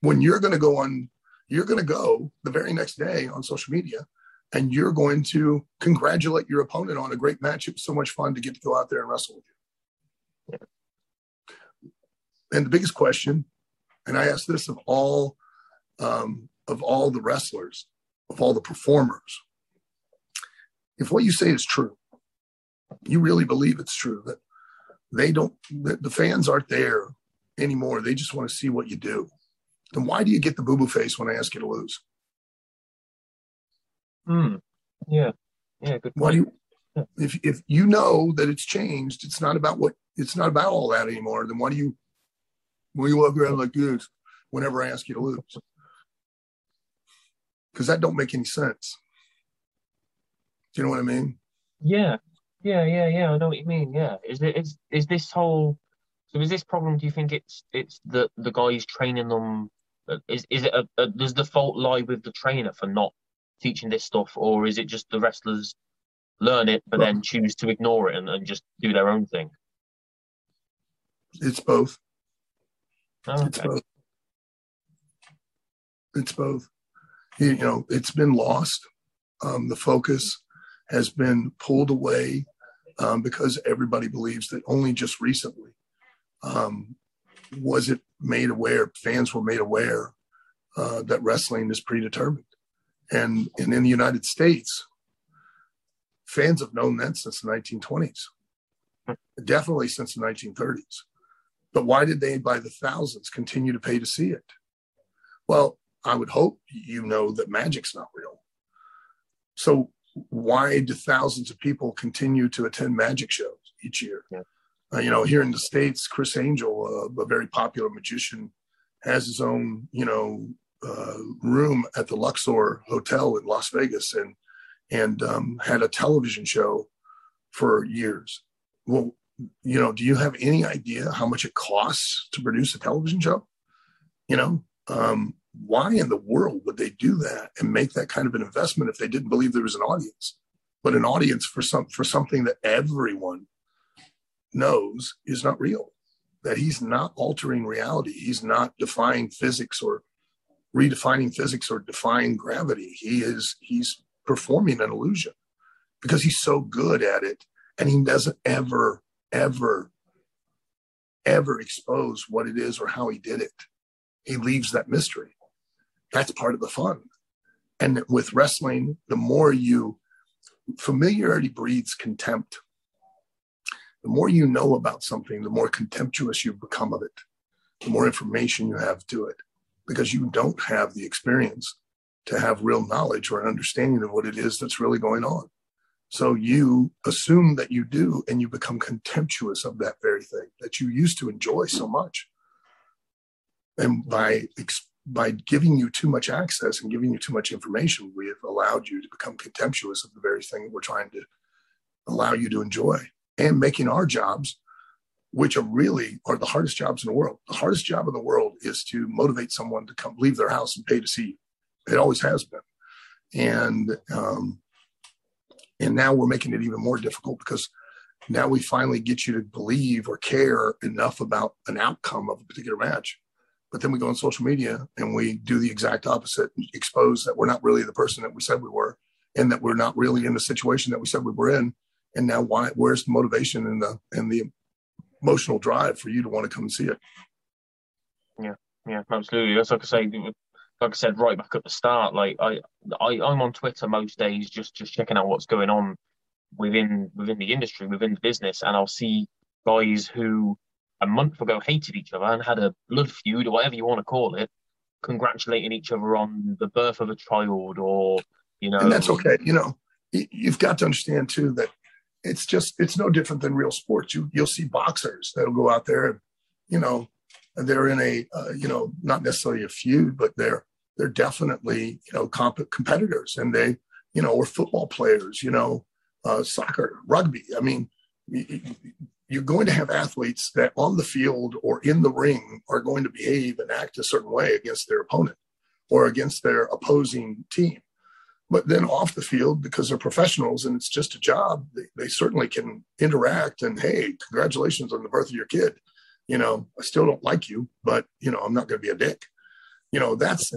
When you're going to go on, you're going to go the very next day on social media and you're going to congratulate your opponent on a great match. It was so much fun to get to go out there and wrestle with you. And the biggest question, and I ask this of all um, of all the wrestlers, of all the performers, if what you say is true, you really believe it's true, that they don't, that the fans aren't there anymore, they just want to see what you do, then why do you get the boo-boo face when I ask you to lose? Mm. Yeah, yeah. Good point. Why do you, yeah. if if you know that it's changed, it's not about what it's not about all that anymore. Then why do you why do you walk around like this whenever I ask you to lose? Because that don't make any sense. Do you know what I mean? Yeah, yeah, yeah, yeah. I know what you mean. Yeah. Is there, is is this whole? So is this problem? Do you think it's it's the the guys training them? Is is it a, a, does the fault lie with the trainer for not teaching this stuff, or is it just the wrestlers learn it but both. Then choose to ignore it and, and just do their own thing? It's both. Oh, it's okay. both. It's both. You know, it's been lost. Um, the focus has been pulled away um, because everybody believes that only just recently um, was it made aware, fans were made aware uh, that wrestling is predetermined. And, and in the United States, fans have known that since the nineteen twenties, definitely since the nineteen thirties. But why did they, by the thousands, continue to pay to see it? Well, I would hope you know that magic's not real. So why do thousands of people continue to attend magic shows each year? Yeah. Uh, you know, here in the States, Criss Angel, uh, a very popular magician, has his own, you know, Uh, room at the Luxor Hotel in Las Vegas, and and um, had a television show for years. Well, you know, do you have any idea how much it costs to produce a television show? You know, um, why in the world would they do that and make that kind of an investment if they didn't believe there was an audience? But an audience for some for something that everyone knows is not real, that he's not altering reality, he's not defying physics or redefining physics or defying gravity. He is, he's performing an illusion because he's so good at it. And he doesn't ever, ever, ever expose what it is or how he did it. He leaves that mystery. That's part of the fun. And with wrestling, the more you, familiarity breeds contempt. The more you know about something, the more contemptuous you become of it, the more information you have to it, because you don't have the experience to have real knowledge or an understanding of what it is that's really going on. So you assume that you do, and you become contemptuous of that very thing that you used to enjoy so much. And by by giving you too much access and giving you too much information, we have allowed you to become contemptuous of the very thing that we're trying to allow you to enjoy, and making our jobs, which are really are the hardest jobs in the world. The hardest job in the world is to motivate someone to come leave their house and pay to see you. It always has been. And, um, and now we're making it even more difficult because now we finally get you to believe or care enough about an outcome of a particular match But then we go on social media and we do the exact opposite, and expose that we're not really the person that we said we were, and that we're not really in the situation that we said we were in. And now why, where's the motivation and the, and the emotional drive for you to want to come and see it? Yeah. Yeah, absolutely. That's like I say, like I said, right back at the start, like I, I I'm on Twitter most days, just, just checking out what's going on within, within the industry, within the business. And I'll see guys who, a month ago, hated each other and had a blood feud or whatever you want to call it, congratulating each other on the birth of a child, or, you know. And that's okay. You know, you've got to understand too that it's just, it's no different than real sports. You, you'll see boxers that'll go out there and, you know, they're in a, uh, you know, not necessarily a feud, but they're, they're definitely, you know, comp- competitors, and they, you know, or football players, you know, uh, soccer, rugby. I mean, you're going to have athletes that on the field or in the ring are going to behave and act a certain way against their opponent or against their opposing team. But then off the field, because they're professionals and it's just a job, they, they certainly can interact and, hey, congratulations on the birth of your kid. You know, I still don't like you, but, you know, I'm not going to be a dick. You know, that's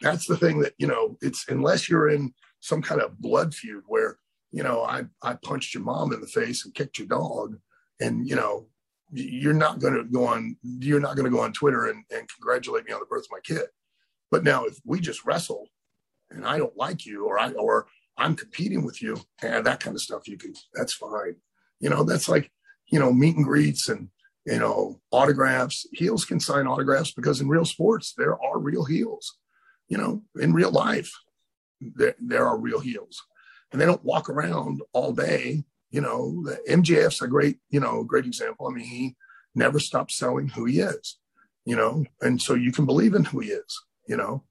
that's the thing that, you know, it's, unless you're in some kind of blood feud where, you know, I, I punched your mom in the face and kicked your dog, and, you know, you're not going to go on, you're not going to go on Twitter and, and congratulate me on the birth of my kid. But now if we just wrestle and I don't like you, or I, or I'm competing with you, and that kind of stuff, you can, that's fine. You know, that's like, you know, meet and greets and, you know, autographs. Heels can sign autographs because in real sports, there are real heels. You know, in real life, there, there are real heels. And they don't walk around all day. You know, the M J F's a great, you know, great example. I mean, he never stopped selling who he is, you know, and so you can believe in who he is, you know.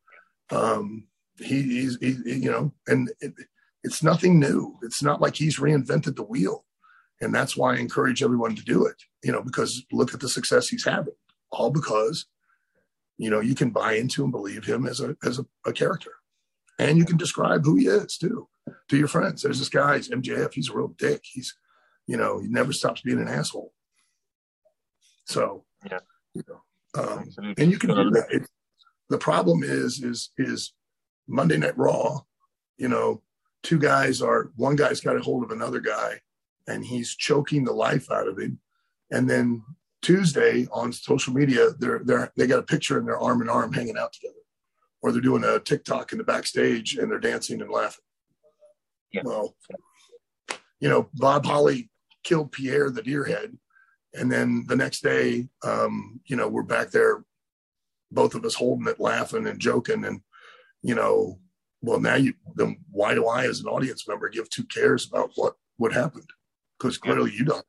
Um, he, he's, he, you know, and it, it's nothing new. It's not like he's reinvented the wheel. And that's why I encourage everyone to do it, you know, because look at the success he's having, all because, you know, you can buy into and believe him as a as a, a character. And you can describe who he is, too, to your friends. There's this guy, he's M J F, he's a real dick. He's, you know, he never stops being an asshole. So, yeah, you know, um, and you can do that. It, the problem is, is, is Monday Night Raw, you know, two guys are, one guy's got a hold of another guy, and he's choking the life out of him. And then Tuesday on social media, they're, they're, they got a picture and they're arm in arm hanging out together, or they're doing a TikTok in the backstage and they're dancing and laughing. Yeah. Well, you know, Bob Holly killed Pierre the Deerhead. And then the next day, um, you know, we're back there, both of us holding it, laughing and joking. And, you know, well, now you, then why do I, as an audience member, give two cares about what, what happened? Because clearly yeah. you don't.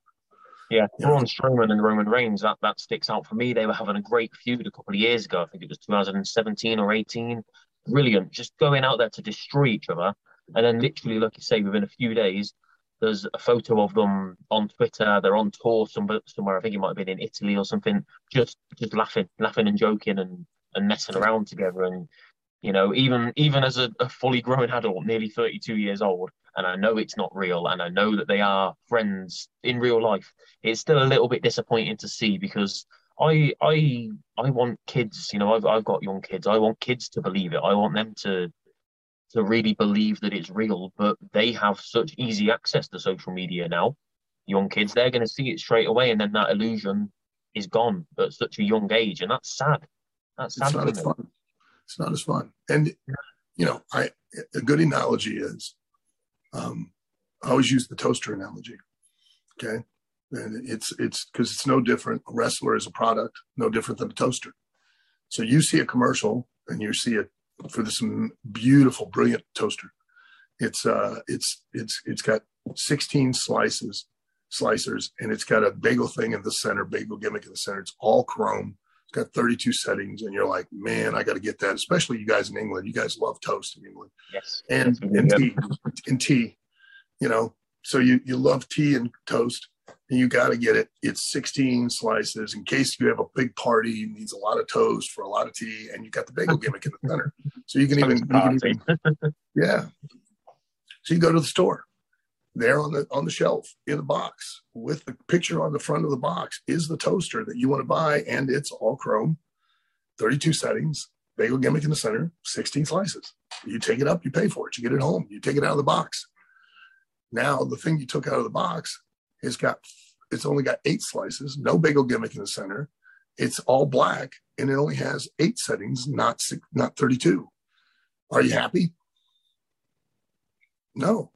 Yeah, yeah. Braun Strowman and Roman Reigns, that, that sticks out for me. They were having a great feud a couple of years ago. I think it was two thousand seventeen or eighteen. Brilliant. Just going out there to destroy each other. And then literally, like you say, within a few days, there's a photo of them on Twitter. They're on tour somewhere. somewhere. I think it might have been in Italy or something. Just just laughing, laughing and joking and, and messing around together. And, you know, even even as a, a fully grown adult, nearly thirty-two years old, and I know it's not real, and I know that they are friends in real life, it's still a little bit disappointing to see, because I I I want kids, you know, I've I've got young kids. I want kids to believe it. I want them to to really believe that it's real, but they have such easy access to social media now. Young kids, they're going to see it straight away, and then that illusion is gone at such a young age, and that's sad. That's sad. It's not as fun. It's not as fun. And, you know, I a good analogy is, um, I always use the toaster analogy, okay? And it's it's because it's no different. A wrestler is a product, no different than a toaster. So you see a commercial, and you see it for this beautiful, brilliant toaster. It's uh, it's it's it's got sixteen slices, slicers, and it's got a bagel thing in the center, bagel gimmick in the center. It's all chrome. It's got thirty-two settings, and you're like, man, I got to get that. Especially you guys in England, you guys love toast in England. Yes, and and tea, and tea, you know. So you you love tea and toast, and you got to get it. It's sixteen slices in case you have a big party. You needs a lot of toast for a lot of tea, and you got the bagel gimmick in the center. So you can even, you can even yeah. So you go to the store. There on the on the shelf in the box with the picture on the front of the box is the toaster that you want to buy, and it's all chrome, thirty-two settings, bagel gimmick in the center, sixteen slices. You take it up, you pay for it. You get it home, you take it out of the box. Now the thing you took out of the box has got, it's only got eight slices, no bagel gimmick in the center. It's all black, and it only has eight settings, not six, not thirty-two. Are you happy? No.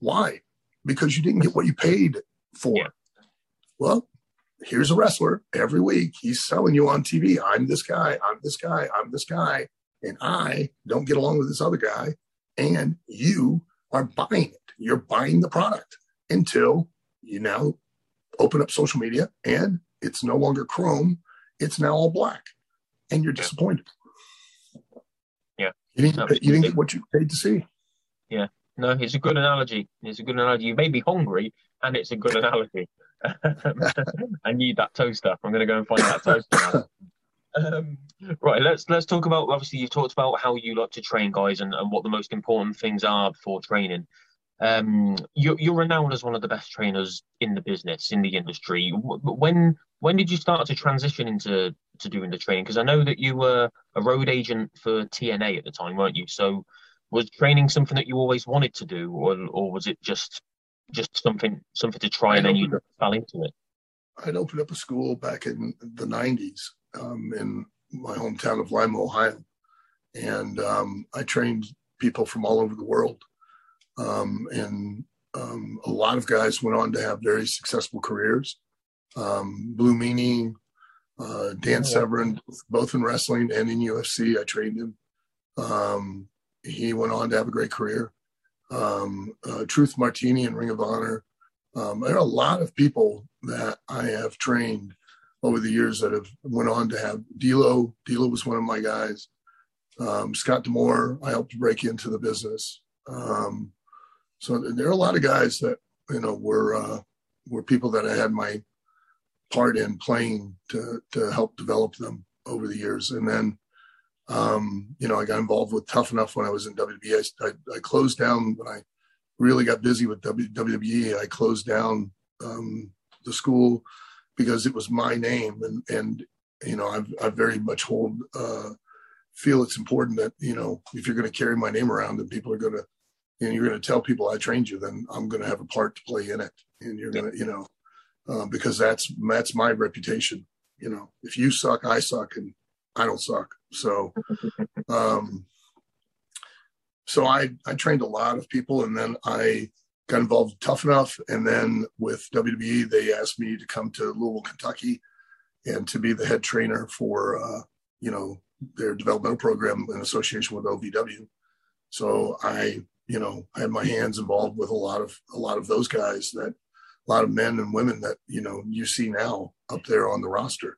Why? Because you didn't get what you paid for. Yeah. Well, here's a wrestler every week. He's selling you on T V. I'm this guy. I'm this guy. I'm this guy. And I don't get along with this other guy. And you are buying it. You're buying the product until you now open up social media and it's no longer chrome. It's now all black. And you're disappointed. Yeah. You didn't, pay, you didn't get what you paid to see. Yeah. No, it's a good analogy. It's a good analogy. You may be hungry, and it's a good analogy. I need that toaster. I'm going to go and find that toaster now. Um, right, let's let's talk about, obviously, you talked about how you like to train guys and, and what the most important things are before training. Um, you, you're renowned as one of the best trainers in the business, in the industry. When when did you start to transition into to doing the training? Because I know that you were a road agent for T N A at the time, weren't you? So was training something that you always wanted to do, or or was it just just something something to try and then you fell into it? I'd opened up a school back in the nineties um, in my hometown of Lima, Ohio. And um, I trained people from all over the world. Um, and um, a lot of guys went on to have very successful careers. Um, Blue Meanie, uh, Dan oh, Severin, both in wrestling and in U F C, I trained him. Um, He went on to have a great career. Um, uh, Truth Martini in Ring of Honor. Um, there are a lot of people that I have trained over the years that have went on to have. D-Lo, D-Lo was one of my guys. Um, Scott D'Amore, I helped break into the business. Um, so there are a lot of guys that, you know, were uh, were people that I had my part in playing to to help develop them over the years. And then Um, you know, I got involved with Tough Enough when I was in W W E. I, I, I closed down when I really got busy with W W E. I closed down um, the school because it was my name, and and you know, I've, I very much hold uh, feel it's important that, you know, if you're going to carry my name around and people are going to, and you're going to tell people I trained you, then I'm going to have a part to play in it, and you're going to, you know, uh, because that's that's my reputation. You know, if you suck, I suck, and I don't suck. So, um, so I, I trained a lot of people, and then I got involved with Tough Enough. And then with W W E, they asked me to come to Louisville, Kentucky, and to be the head trainer for, uh, you know, their developmental program in association with O V W. So I, you know, I had my hands involved with a lot of, a lot of those guys that a lot of men and women that, you know, you see now up there on the roster.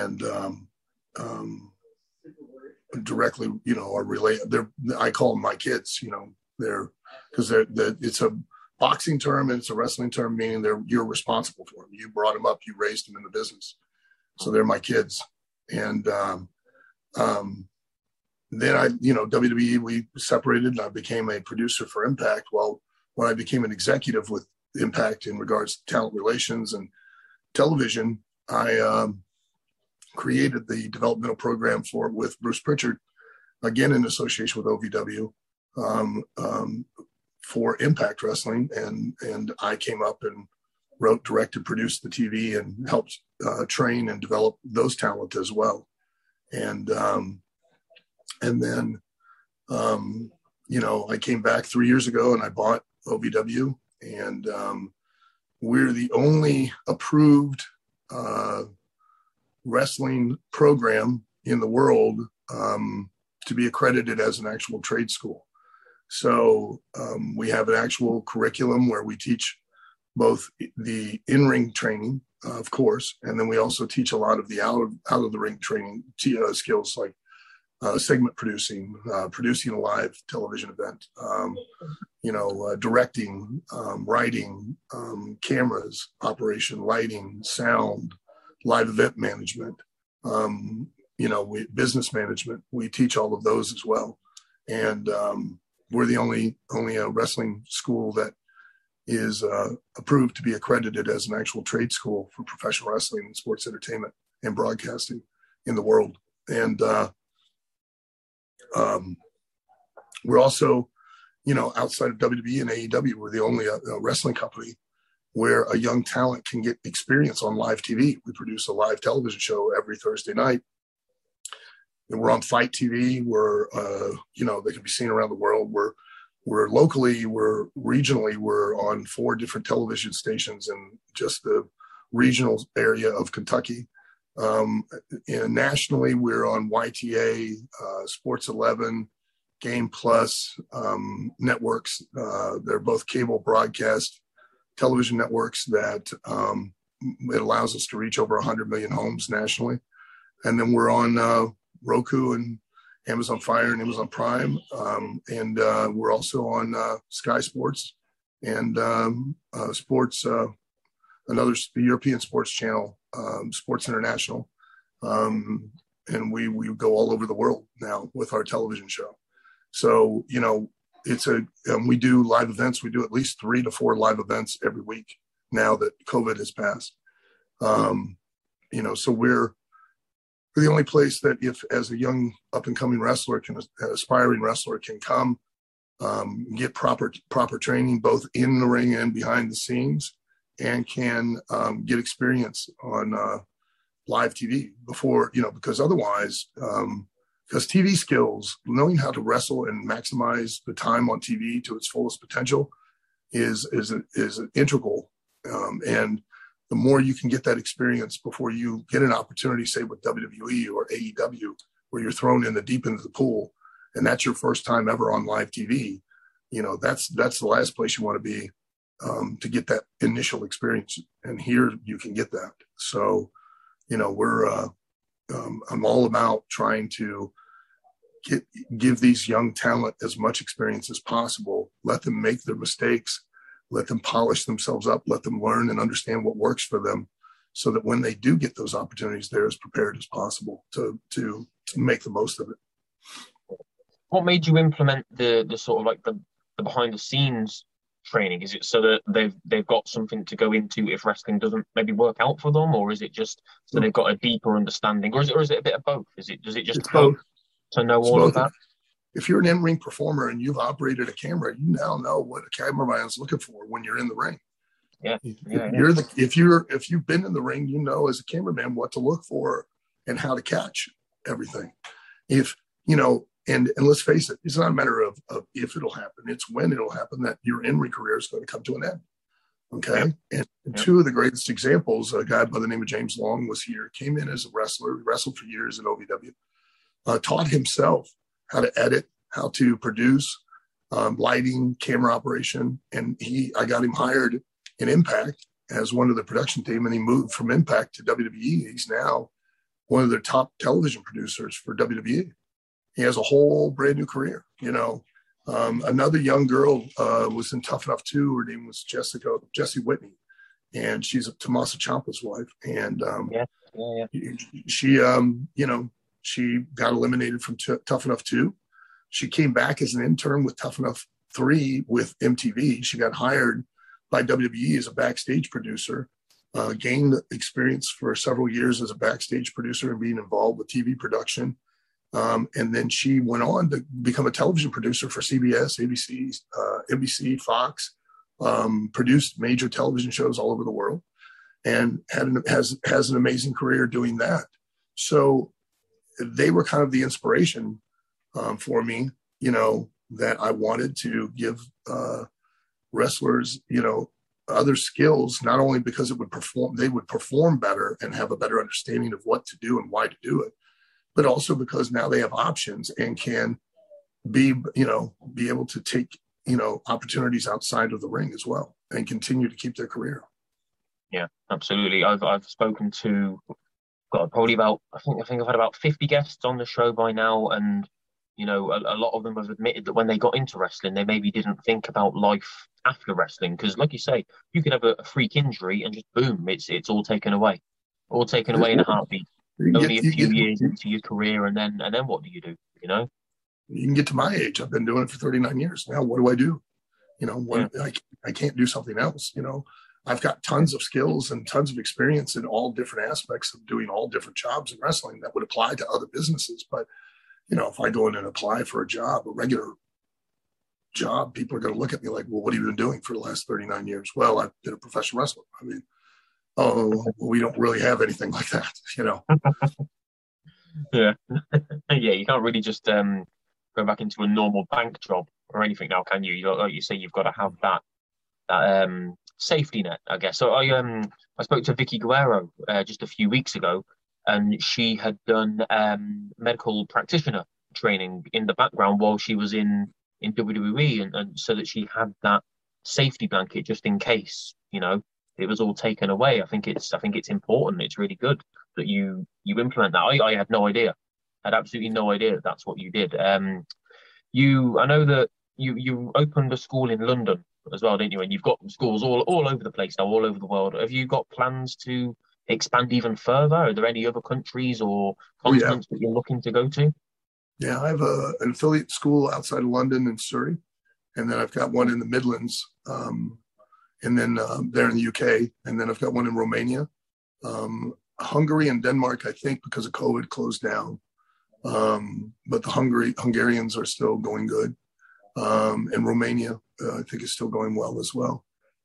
And, um, um, directly, you know, are related. They're, I call them my kids, you know, they're, because they're, the, it's a boxing term and it's a wrestling term, meaning they're, you're responsible for them. You brought them up, you raised them in the business. So they're my kids. And um, um, then I, you know, W W E, we separated and I became a producer for Impact. Well, when I became an executive with Impact in regards to talent relations and television, I, um, created the developmental program for with Bruce Pritchard, again in association with O V W, um, um, for Impact Wrestling, and and I came up and wrote, directed, produced the T V, and helped uh, train and develop those talent as well, and um, and then um, you know, I came back three years ago and I bought O V W, and um, we're the only approved Uh, wrestling program in the world um, to be accredited as an actual trade school. So um, we have an actual curriculum where we teach both the in-ring training, uh, of course, and then we also teach a lot of the out of, out of the ring training uh, skills like uh, segment producing, uh, producing a live television event, um, you know, uh, directing, um, writing, um, cameras, operation, lighting, sound, live event management, um, you know, we, business management. We teach all of those as well. And um, we're the only only uh, wrestling school that is uh, approved to be accredited as an actual trade school for professional wrestling and sports entertainment and broadcasting in the world. And uh, um, we're also, you know, outside of W W E and A E W, we're the only uh, wrestling company where a young talent can get experience on live T V. We produce a live television show every Thursday night. And we're on Fight T V. We're, uh, you know, they can be seen around the world. We're, we're locally, we're regionally, we're on four different television stations in just the regional area of Kentucky. Um, and nationally, we're on Y T A, uh, Sports eleven, Game Plus um, networks. Uh, they're both cable broadcast television networks that um, it allows us to reach over one hundred million homes nationally. And then we're on uh, Roku and Amazon Fire and Amazon Prime. Um, and uh, we're also on uh, Sky Sports and um, uh, Sports, uh, another European sports channel, um, Sports International. Um, and we, we go all over the world now with our television show. So, you know, it's a, um, we do live events. We do at least three to four live events every week now that COVID has passed. Um, you know, so we're, we're the only place that if as a young up and coming wrestler can an aspiring wrestler can come, um, get proper, proper training, both in the ring and behind the scenes, and can um, get experience on uh, live T V before, you know, because otherwise, um, because T V skills, knowing how to wrestle and maximize the time on T V to its fullest potential is is a, is integral. Um, and the more you can get that experience before you get an opportunity, say with W W E or A E W, where you're thrown in the deep end of the pool, and that's your first time ever on live T V, you know, that's that's the last place you want to be um, to get that initial experience. And here you can get that. So, you know, we're uh, um, I'm all about trying to Get, give these young talent as much experience as possible. Let them make their mistakes. Let them polish themselves up. Let them learn and understand what works for them so that when they do get those opportunities, they're as prepared as possible to to, to make the most of it. What made you implement the the sort of like the, the behind the scenes training? Is it so that they've they've got something to go into if wrestling doesn't maybe work out for them, or is it just so mm-hmm. they've got a deeper understanding, or is it or is it a bit of both? Is it does it just both? To know all of that. If you're an in-ring performer and you've operated a camera, you now know what a cameraman's looking for when you're in the ring. Yeah, if, yeah, you're yeah. The, if you're if you've been in the ring, you know as a cameraman what to look for and how to catch everything. If you know, and and let's face it, it's not a matter of, of if it'll happen; it's when it'll happen that your in-ring career is going to come to an end. Okay, yeah. and yeah. Two of the greatest examples: a guy by the name of James Long was here, came in as a wrestler, wrestled for years at O V W. Uh, taught himself how to edit, how to produce, um, lighting, camera operation. And he, I got him hired in Impact as one of the production team, and he moved from Impact to W W E. He's now one of their top television producers for W W E. He has a whole brand new career, you know. Um, another young girl uh, was in Tough Enough too. Her name was Jessica, Jessie Whitney, and she's Tommaso Ciampa's wife. And um, yeah. Yeah, yeah. she, um, you know, she got eliminated from t- Tough Enough two. She came back as an intern with Tough Enough three with M T V. She got hired by W W E as a backstage producer, uh, gained experience for several years as a backstage producer and being involved with T V production. Um, and then she went on to become a television producer for C B S, A B C, uh, N B C, Fox, um, produced major television shows all over the world, and had an, has, has an amazing career doing that. So they were kind of the inspiration um, for me, you know, that I wanted to give uh, wrestlers, you know, other skills, not only because it would perform, they would perform better and have a better understanding of what to do and why to do it, but also because now they have options and can be, you know, be able to take, you know, opportunities outside of the ring as well and continue to keep their career. Yeah, absolutely. I've, I've spoken to, got probably about, I think I think I've had about fifty guests on the show by now, and you know, a, a lot of them have admitted that when they got into wrestling, they maybe didn't think about life after wrestling, because, like you say, you could have a, a freak injury and just boom, it's it's all taken away, all taken away in a heartbeat. Only a few years into your career, and then and then what do you do? You know, you can get to my age. I've been doing it for thirty-nine years now. What do I do? You know, what, yeah. I I can't do something else. You know, I've got tons of skills and tons of experience in all different aspects of doing all different jobs in wrestling that would apply to other businesses. But, you know, if I go in and apply for a job, a regular job, people are going to look at me like, well, what have you been doing for the last thirty-nine years? Well, I've been a professional wrestler. I mean, oh, we don't really have anything like that, you know? Yeah. Yeah. You can't really just um, go back into a normal bank job or anything now, can you? You like you say, you've got to have that, that, um, safety net, I guess. So I um I spoke to Vicky Guerrero uh, just a few weeks ago, and she had done um medical practitioner training in the background while she was in in W W E, and, and so that she had that safety blanket just in case, you know, it was all taken away. I think it's I think it's important. It's really good that you you implement that. I, I had no idea. I had absolutely no idea that that's what you did. Um, you I know that you you opened a school in London as well, didn't you? And you've got schools all all over the place now, all over the world. Have you got plans to expand even further? Are there any other countries or continents oh, yeah. that you're looking to go to? Yeah, I have a, an affiliate school outside of London in Surrey, and then I've got one in the Midlands, um, and then um, there in the U K, and then I've got one in Romania. Um, Hungary and Denmark, I think, because of COVID, closed down. Um, but the Hungary Hungarians are still going good. Um, and Romania, uh, I think, is still going well as well.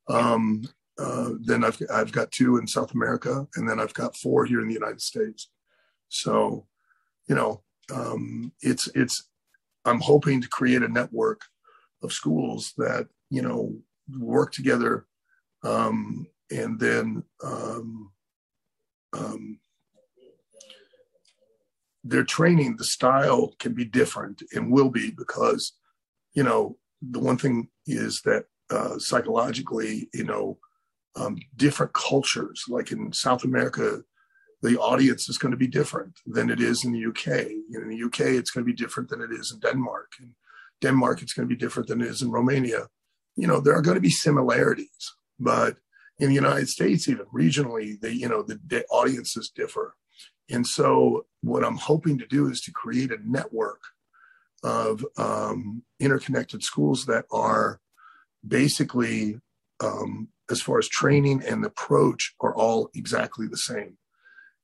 Um, uh, then I've I've got two in South America, and then I've got four here in the United States. So, you know, um, it's it's. I'm hoping to create a network of schools that, you know, work together, um, and then um, um, their training, the style can be different and will be, because, you know, the one thing is that uh, psychologically, you know, um, different cultures, like in South America, the audience is going to be different than it is in the U K. In the U K, it's going to be different than it is in Denmark. In Denmark, it's going to be different than it is in Romania. You know, there are going to be similarities, but in the United States, even regionally, the, you know, the, the audiences differ. And so what I'm hoping to do is to create a network of um, interconnected schools that are basically, um, as far as training and approach, are all exactly the same.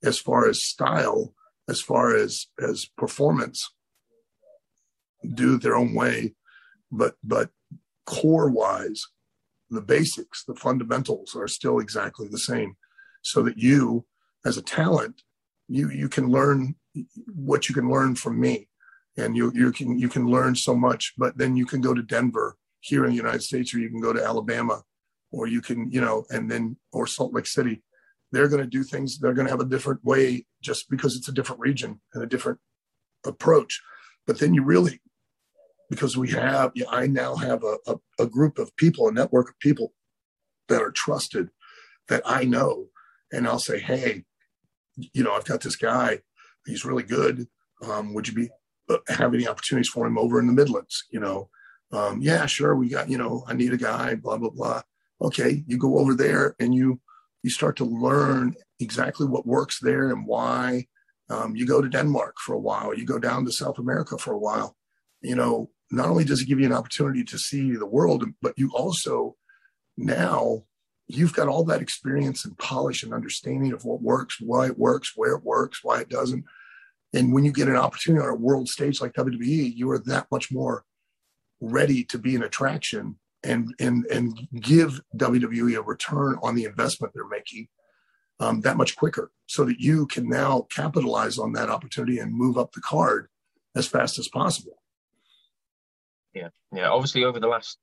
As far as style, as far as, as performance, do their own way, but but core-wise, the basics, the fundamentals are still exactly the same, so that you, as a talent, you you can learn what you can learn from me. And you you can you can learn so much, but then you can go to Denver here in the United States, or you can go to Alabama, or you can, you know, and then, or Salt Lake City. They're going to do things. They're going to have a different way just because it's a different region and a different approach. But then you really, because we have, yeah, I now have a, a, a group of people, a network of people that are trusted, that I know. And I'll say, hey, you know, I've got this guy. He's really good. Um, would you be, have any opportunities for him over in the Midlands, you know? Um, yeah, sure. We got, you know, I need a guy, blah, blah, blah. Okay. You go over there and you, you start to learn exactly what works there and why. Um, you go to Denmark for a while, you go down to South America for a while, you know, not only does it give you an opportunity to see the world, but you also, now you've got all that experience and polish and understanding of what works, why it works, where it works, why it doesn't. And when you get an opportunity on a world stage like W W E, you are that much more ready to be an attraction and and and give W W E a return on the investment they're making um, that much quicker, so that you can now capitalize on that opportunity and move up the card as fast as possible. Yeah, yeah. Obviously, over the last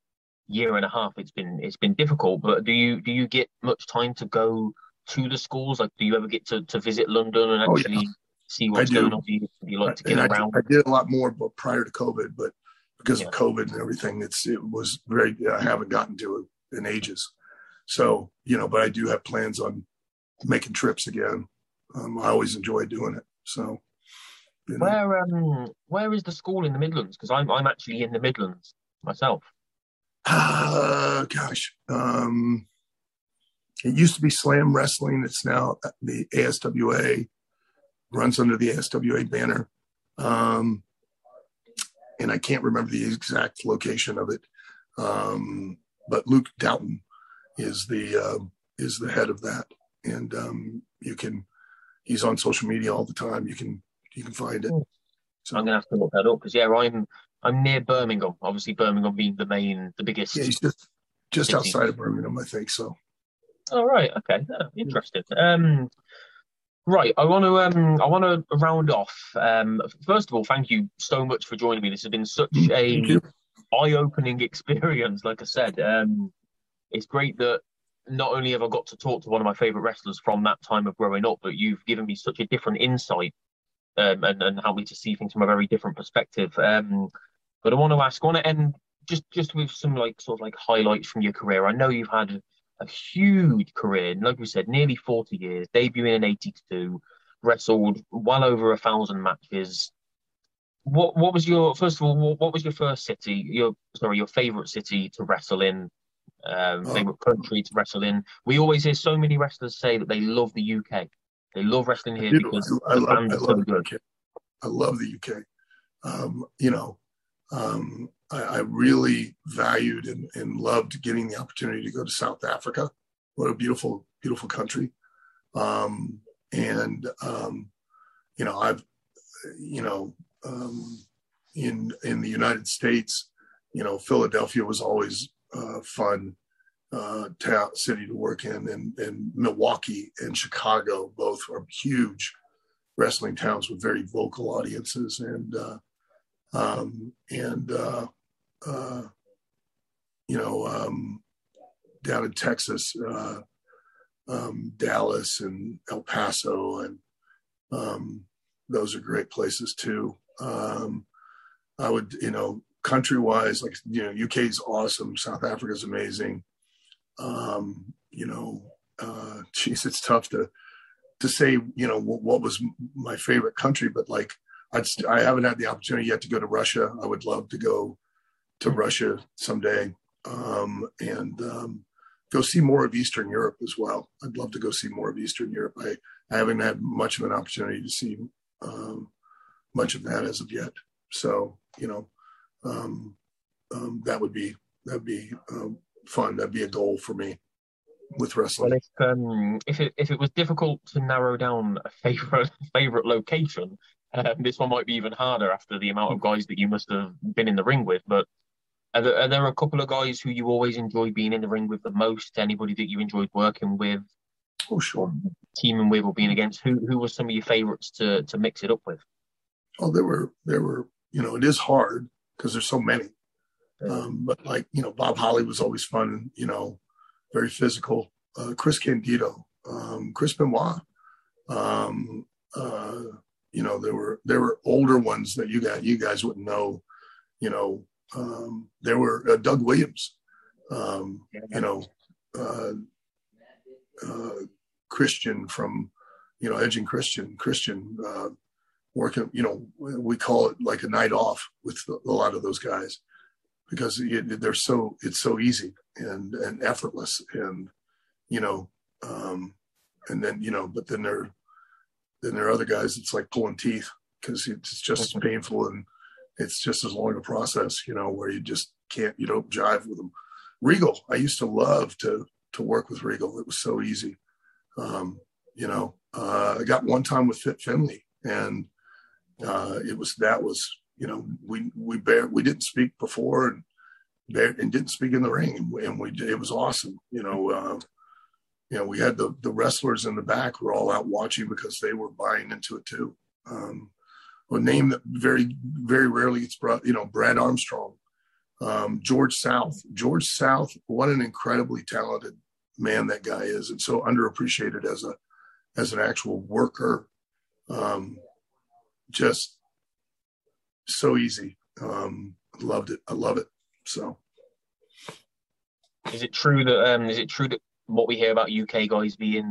year and a half, it's been it's been difficult. But do you do you get much time to go to the schools? Like, do you ever get to to visit London and actually? Oh, yeah. See what's going on. You, you like to get and around. I did, I did a lot more, but prior to COVID, but because yeah. of COVID and everything, it's it was very. I haven't gotten to it in ages. So, you know, but I do have plans on making trips again. Um, I always enjoy doing it. So, you know. Where um where is the school in the Midlands? Because I'm I'm actually in the Midlands myself. Ah, uh, gosh. Um, it used to be Slam Wrestling. It's now the A S W A. Runs under the A S W A banner. Um, and I can't remember the exact location of it. Um, but Luke Doughton is the uh, is the head of that. And um, you can, he's on social media all the time. You can, you can find it. So I'm going to have to look that up because yeah, I'm, I'm near Birmingham. Obviously Birmingham being the main, the biggest. Yeah, he's just, just outside of Birmingham, I think so. All right. Okay. Yeah, interesting. Um, Right, I want to um, I want to round off. Um, first of all, thank you so much for joining me. This has been such a eye-opening experience. Like I said, um, it's great that not only have I got to talk to one of my favorite wrestlers from that time of growing up, but you've given me such a different insight um, and and helped me to see things from a very different perspective. Um, but I want to ask, I want to end just just with some like sort of like highlights from your career. I know you've had a huge career, like we said, nearly forty years, debuting in eighty-two, wrestled well over a thousand matches. What what was your, first of all, what, what was your first city, your sorry, your favourite city to wrestle in, um, oh. favourite country to wrestle in? We always hear so many wrestlers say that they love the U K. They love wrestling here I because I, I, the love, fans I, love so the U K. I love the U K. Um, you know, um, I, I really valued and, and loved getting the opportunity to go to South Africa. What a beautiful, beautiful country. Um, and, um, you know, I've, you know, um, in, in the United States, you know, Philadelphia was always a fun uh, town, city to work in, and, and Milwaukee and Chicago, both are huge wrestling towns with very vocal audiences. And, uh, um, and, uh, Uh, you know, um, down in Texas, uh, um, Dallas and El Paso, and um, those are great places too. Um, I would, you know, country-wise, like, you know, U K is awesome. South Africa is amazing. Um, you know, uh, geez, it's tough to to say, you know, what, what was my favorite country, but like, I'd st- I haven't had the opportunity yet to go to Russia. I would love to go to Russia someday, um, and um, go see more of Eastern Europe as well. I'd love to go see more of Eastern Europe. I, I haven't had much of an opportunity to see um, much of that as of yet. So, you know, um, um, that would be, that'd be um, fun. That'd be a goal for me with wrestling. Well, if, um, if, it, if it was difficult to narrow down a favorite favorite location, um, this one might be even harder after the amount of guys that you must have been in the ring with. But Are there, are there a couple of guys who you always enjoy being in the ring with the most? Anybody that you enjoyed working with? Oh, sure. Teaming with or being against? Who who were some of your favorites to to mix it up with? Oh, there were, there were, you know, it is hard because there's so many. Yeah. Um, but like, you know, Bob Holly was always fun, you know, very physical. Uh, Chris Candido, um, Chris Benoit. Um, uh, you know, there were, there were older ones that you got, you guys wouldn't know, you know. Um, there were uh, Doug Williams, um, you know, uh, uh, Christian from, you know, edging Christian, Christian, uh, working, you know, we call it like a night off with a lot of those guys because it, they're so, it's so easy and, and effortless and, you know, um, and then, you know, but then there, then there are other guys, it's like pulling teeth because it's just as painful and it's just as long a process, you know, where you just can't, you don't jive with them. Regal, I used to love to to work with Regal. It was so easy. Um, you know, uh, I got one time with Fit Finley, and uh, it was, that was, you know, we we bare, we didn't speak before and bare, and didn't speak in the ring, and we, and we it was awesome. You know, uh, you know, we had the the wrestlers in the back were all out watching because they were buying into it too. Um, A name that very, very rarely gets brought, you know, Brad Armstrong, um, George South. George South, what an incredibly talented man that guy is, and so underappreciated as a, as an actual worker. Um, just so easy. Um, loved it. I love it. So, is it true that um, is it true that what we hear about U K guys being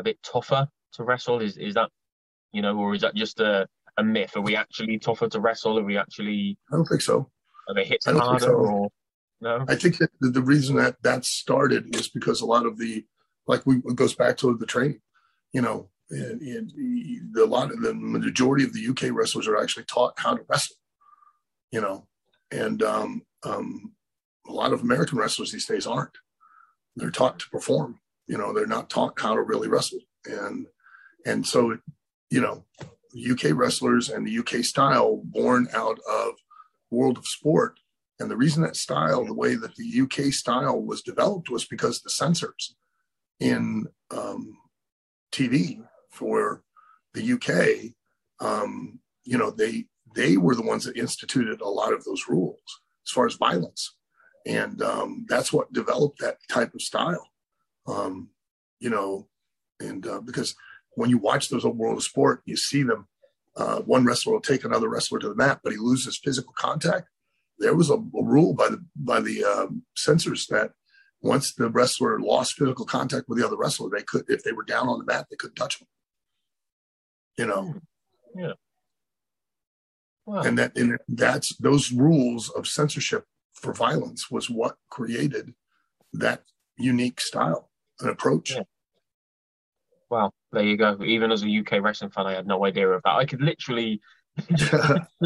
a bit tougher to wrestle is is that, you know, or is that just a a myth? Are we actually tougher to wrestle? Are we actually? I don't think so. Are they hits harder? So. Or no? I think that the reason that that started is because a lot of the, like we, it goes back to the training, you know, and, and the, a lot of the majority of the U K wrestlers are actually taught how to wrestle, you know, and um, um, a lot of American wrestlers these days aren't. They're taught to perform. you know, they're not taught how to really wrestle. And, and so, you know, U K wrestlers and the U K style born out of World of Sport. And the reason that style, the way that the U K style was developed was because the censors in um, T V for the U K, um, you know, they, they were the ones that instituted a lot of those rules as far as violence. And um, that's what developed that type of style, um, you know, and uh, because when you watch those old World of Sport, you see them, uh, one wrestler will take another wrestler to the mat, but he loses physical contact. There was a, a rule by the by the um, censors that once the wrestler lost physical contact with the other wrestler, they could, if they were down on the mat, they couldn't touch them. You know, yeah. Wow. And that and that's those rules of censorship for violence was what created that unique style and approach. Yeah. Wow, there you go. Even as a U K wrestling fan, I had no idea about. I could literally. Just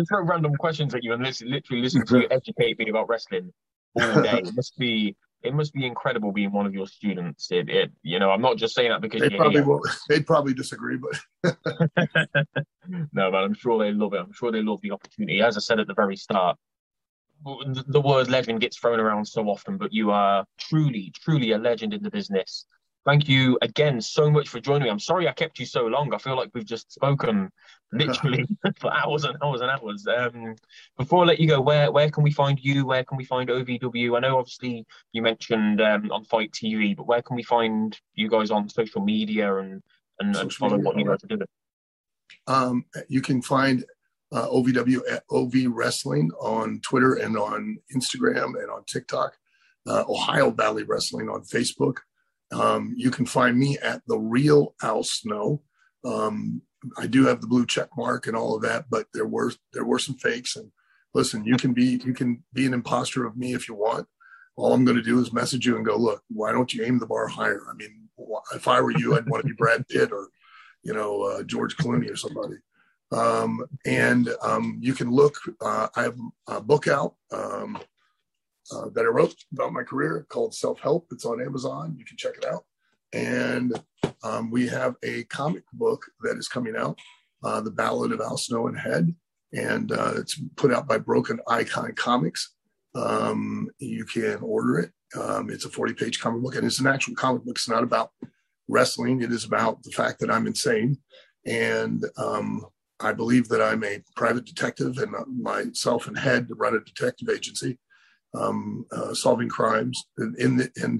throw random questions at you and listen, literally listen to you educate me about wrestling all day. It must be, it must be incredible being one of your students. It, it you know, I'm not just saying that because they probably will. They'd probably disagree, but no, man, I'm sure they love it. I'm sure they love the opportunity. As I said at the very start, the, the word legend gets thrown around so often, but you are truly, truly a legend in the business. Thank you again so much for joining me. I'm sorry I kept you so long. I feel like we've just spoken literally for hours and hours and hours. Um, before I let you go, where where can we find you? Where can we find O V W? I know obviously you mentioned um, on Fight T V, but where can we find you guys on social media and, and, social and follow media, what you guys are doing? Um, you can find uh, O V W at O V Wrestling on Twitter and on Instagram and on TikTok. Uh, Ohio Valley Wrestling on Facebook. Um, you can find me at The Real Al Snow. Um, I do have the blue check mark and all of that, but there were there were some fakes. And listen, you can be you can be an imposter of me if you want. All I'm going to do is message you and go, look, why don't you aim the bar higher? I mean, if I were you, I'd want to be Brad Pitt or, you know, uh, George Clooney or somebody. Um, and um, you can look. Uh, I have a book out. Um, Uh, that I wrote about my career called Self-Help. It's on Amazon. You can check it out. And um, we have a comic book that is coming out, uh, The Ballad of Al Snow and Head. And uh, it's put out by Broken Icon Comics. Um, you can order it. Um, it's a forty-page comic book. And it's an actual comic book. It's not about wrestling. It is about the fact that I'm insane. And um, I believe that I'm a private detective and myself and Head run a detective agency. Um, uh, solving crimes, and, in the, and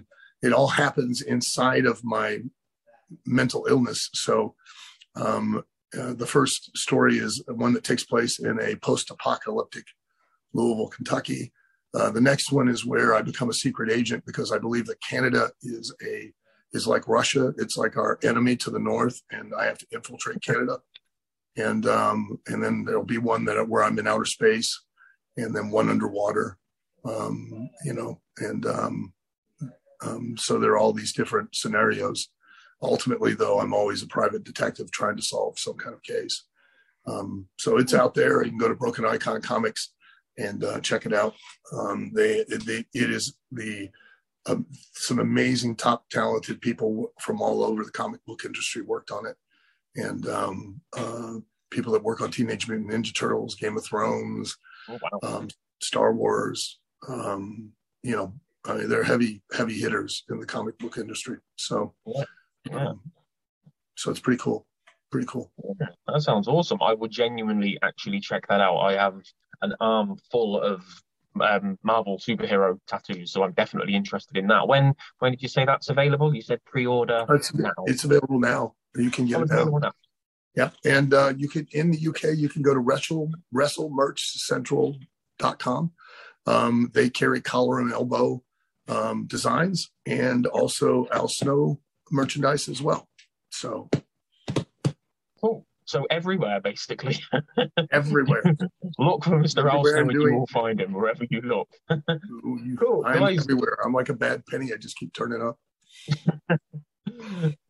it all happens inside of my mental illness. So um, uh, the first story is one that takes place in a post-apocalyptic Louisville, Kentucky. Uh, the next one is where I become a secret agent because I believe that Canada is a is like Russia. It's like our enemy to the north, and I have to infiltrate Canada. And um, and then there'll be one that where I'm in outer space, and then one underwater. Um, you know, and um, um, so there are all these different scenarios. Ultimately, though, I'm always a private detective trying to solve some kind of case. Um, so it's out there. You can go to Broken Icon Comics and uh, check it out. Um, they, they, it is the uh, some amazing, top talented people from all over the comic book industry worked on it, and um, uh, people that work on Teenage Mutant Ninja Turtles, Game of Thrones, oh, wow. um, Star Wars. Um, you know, I mean, they're heavy, heavy hitters in the comic book industry. So, yeah. Yeah. Um, so it's pretty cool. Pretty cool. Yeah. That sounds awesome. I will genuinely actually check that out. I have an arm full of um, Marvel superhero tattoos, so I'm definitely interested in that. When when did you say that's available? You said pre-order. It's, now. It's available now. You can get oh, it now. now. Yeah, and uh, you can in the U K, you can go to wrestle wrestle merch central dot com. Um, they carry collar and elbow um, designs and also Al Snow merchandise as well. So cool. So everywhere, basically. Everywhere. Look for Mister Al Snow and doing... you will find him wherever you look. you, cool. I'm guys. everywhere. I'm like a bad penny. I just keep turning up.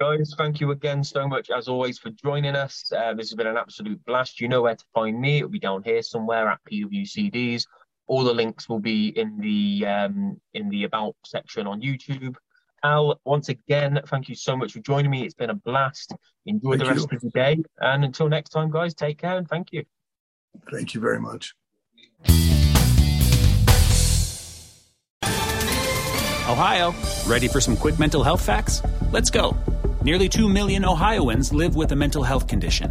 Guys, thank you again so much, as always, for joining us. Uh, this has been an absolute blast. You know where to find me. It'll be down here somewhere at P W C Ds. All the links will be in the um, in the about section on YouTube. Al, once again, thank you so much for joining me. It's been a blast. Enjoy the rest of the day. And until next time, guys, take care and thank you. Thank you very much. Ohio, ready for some quick mental health facts? Let's go. Nearly two million Ohioans live with a mental health condition.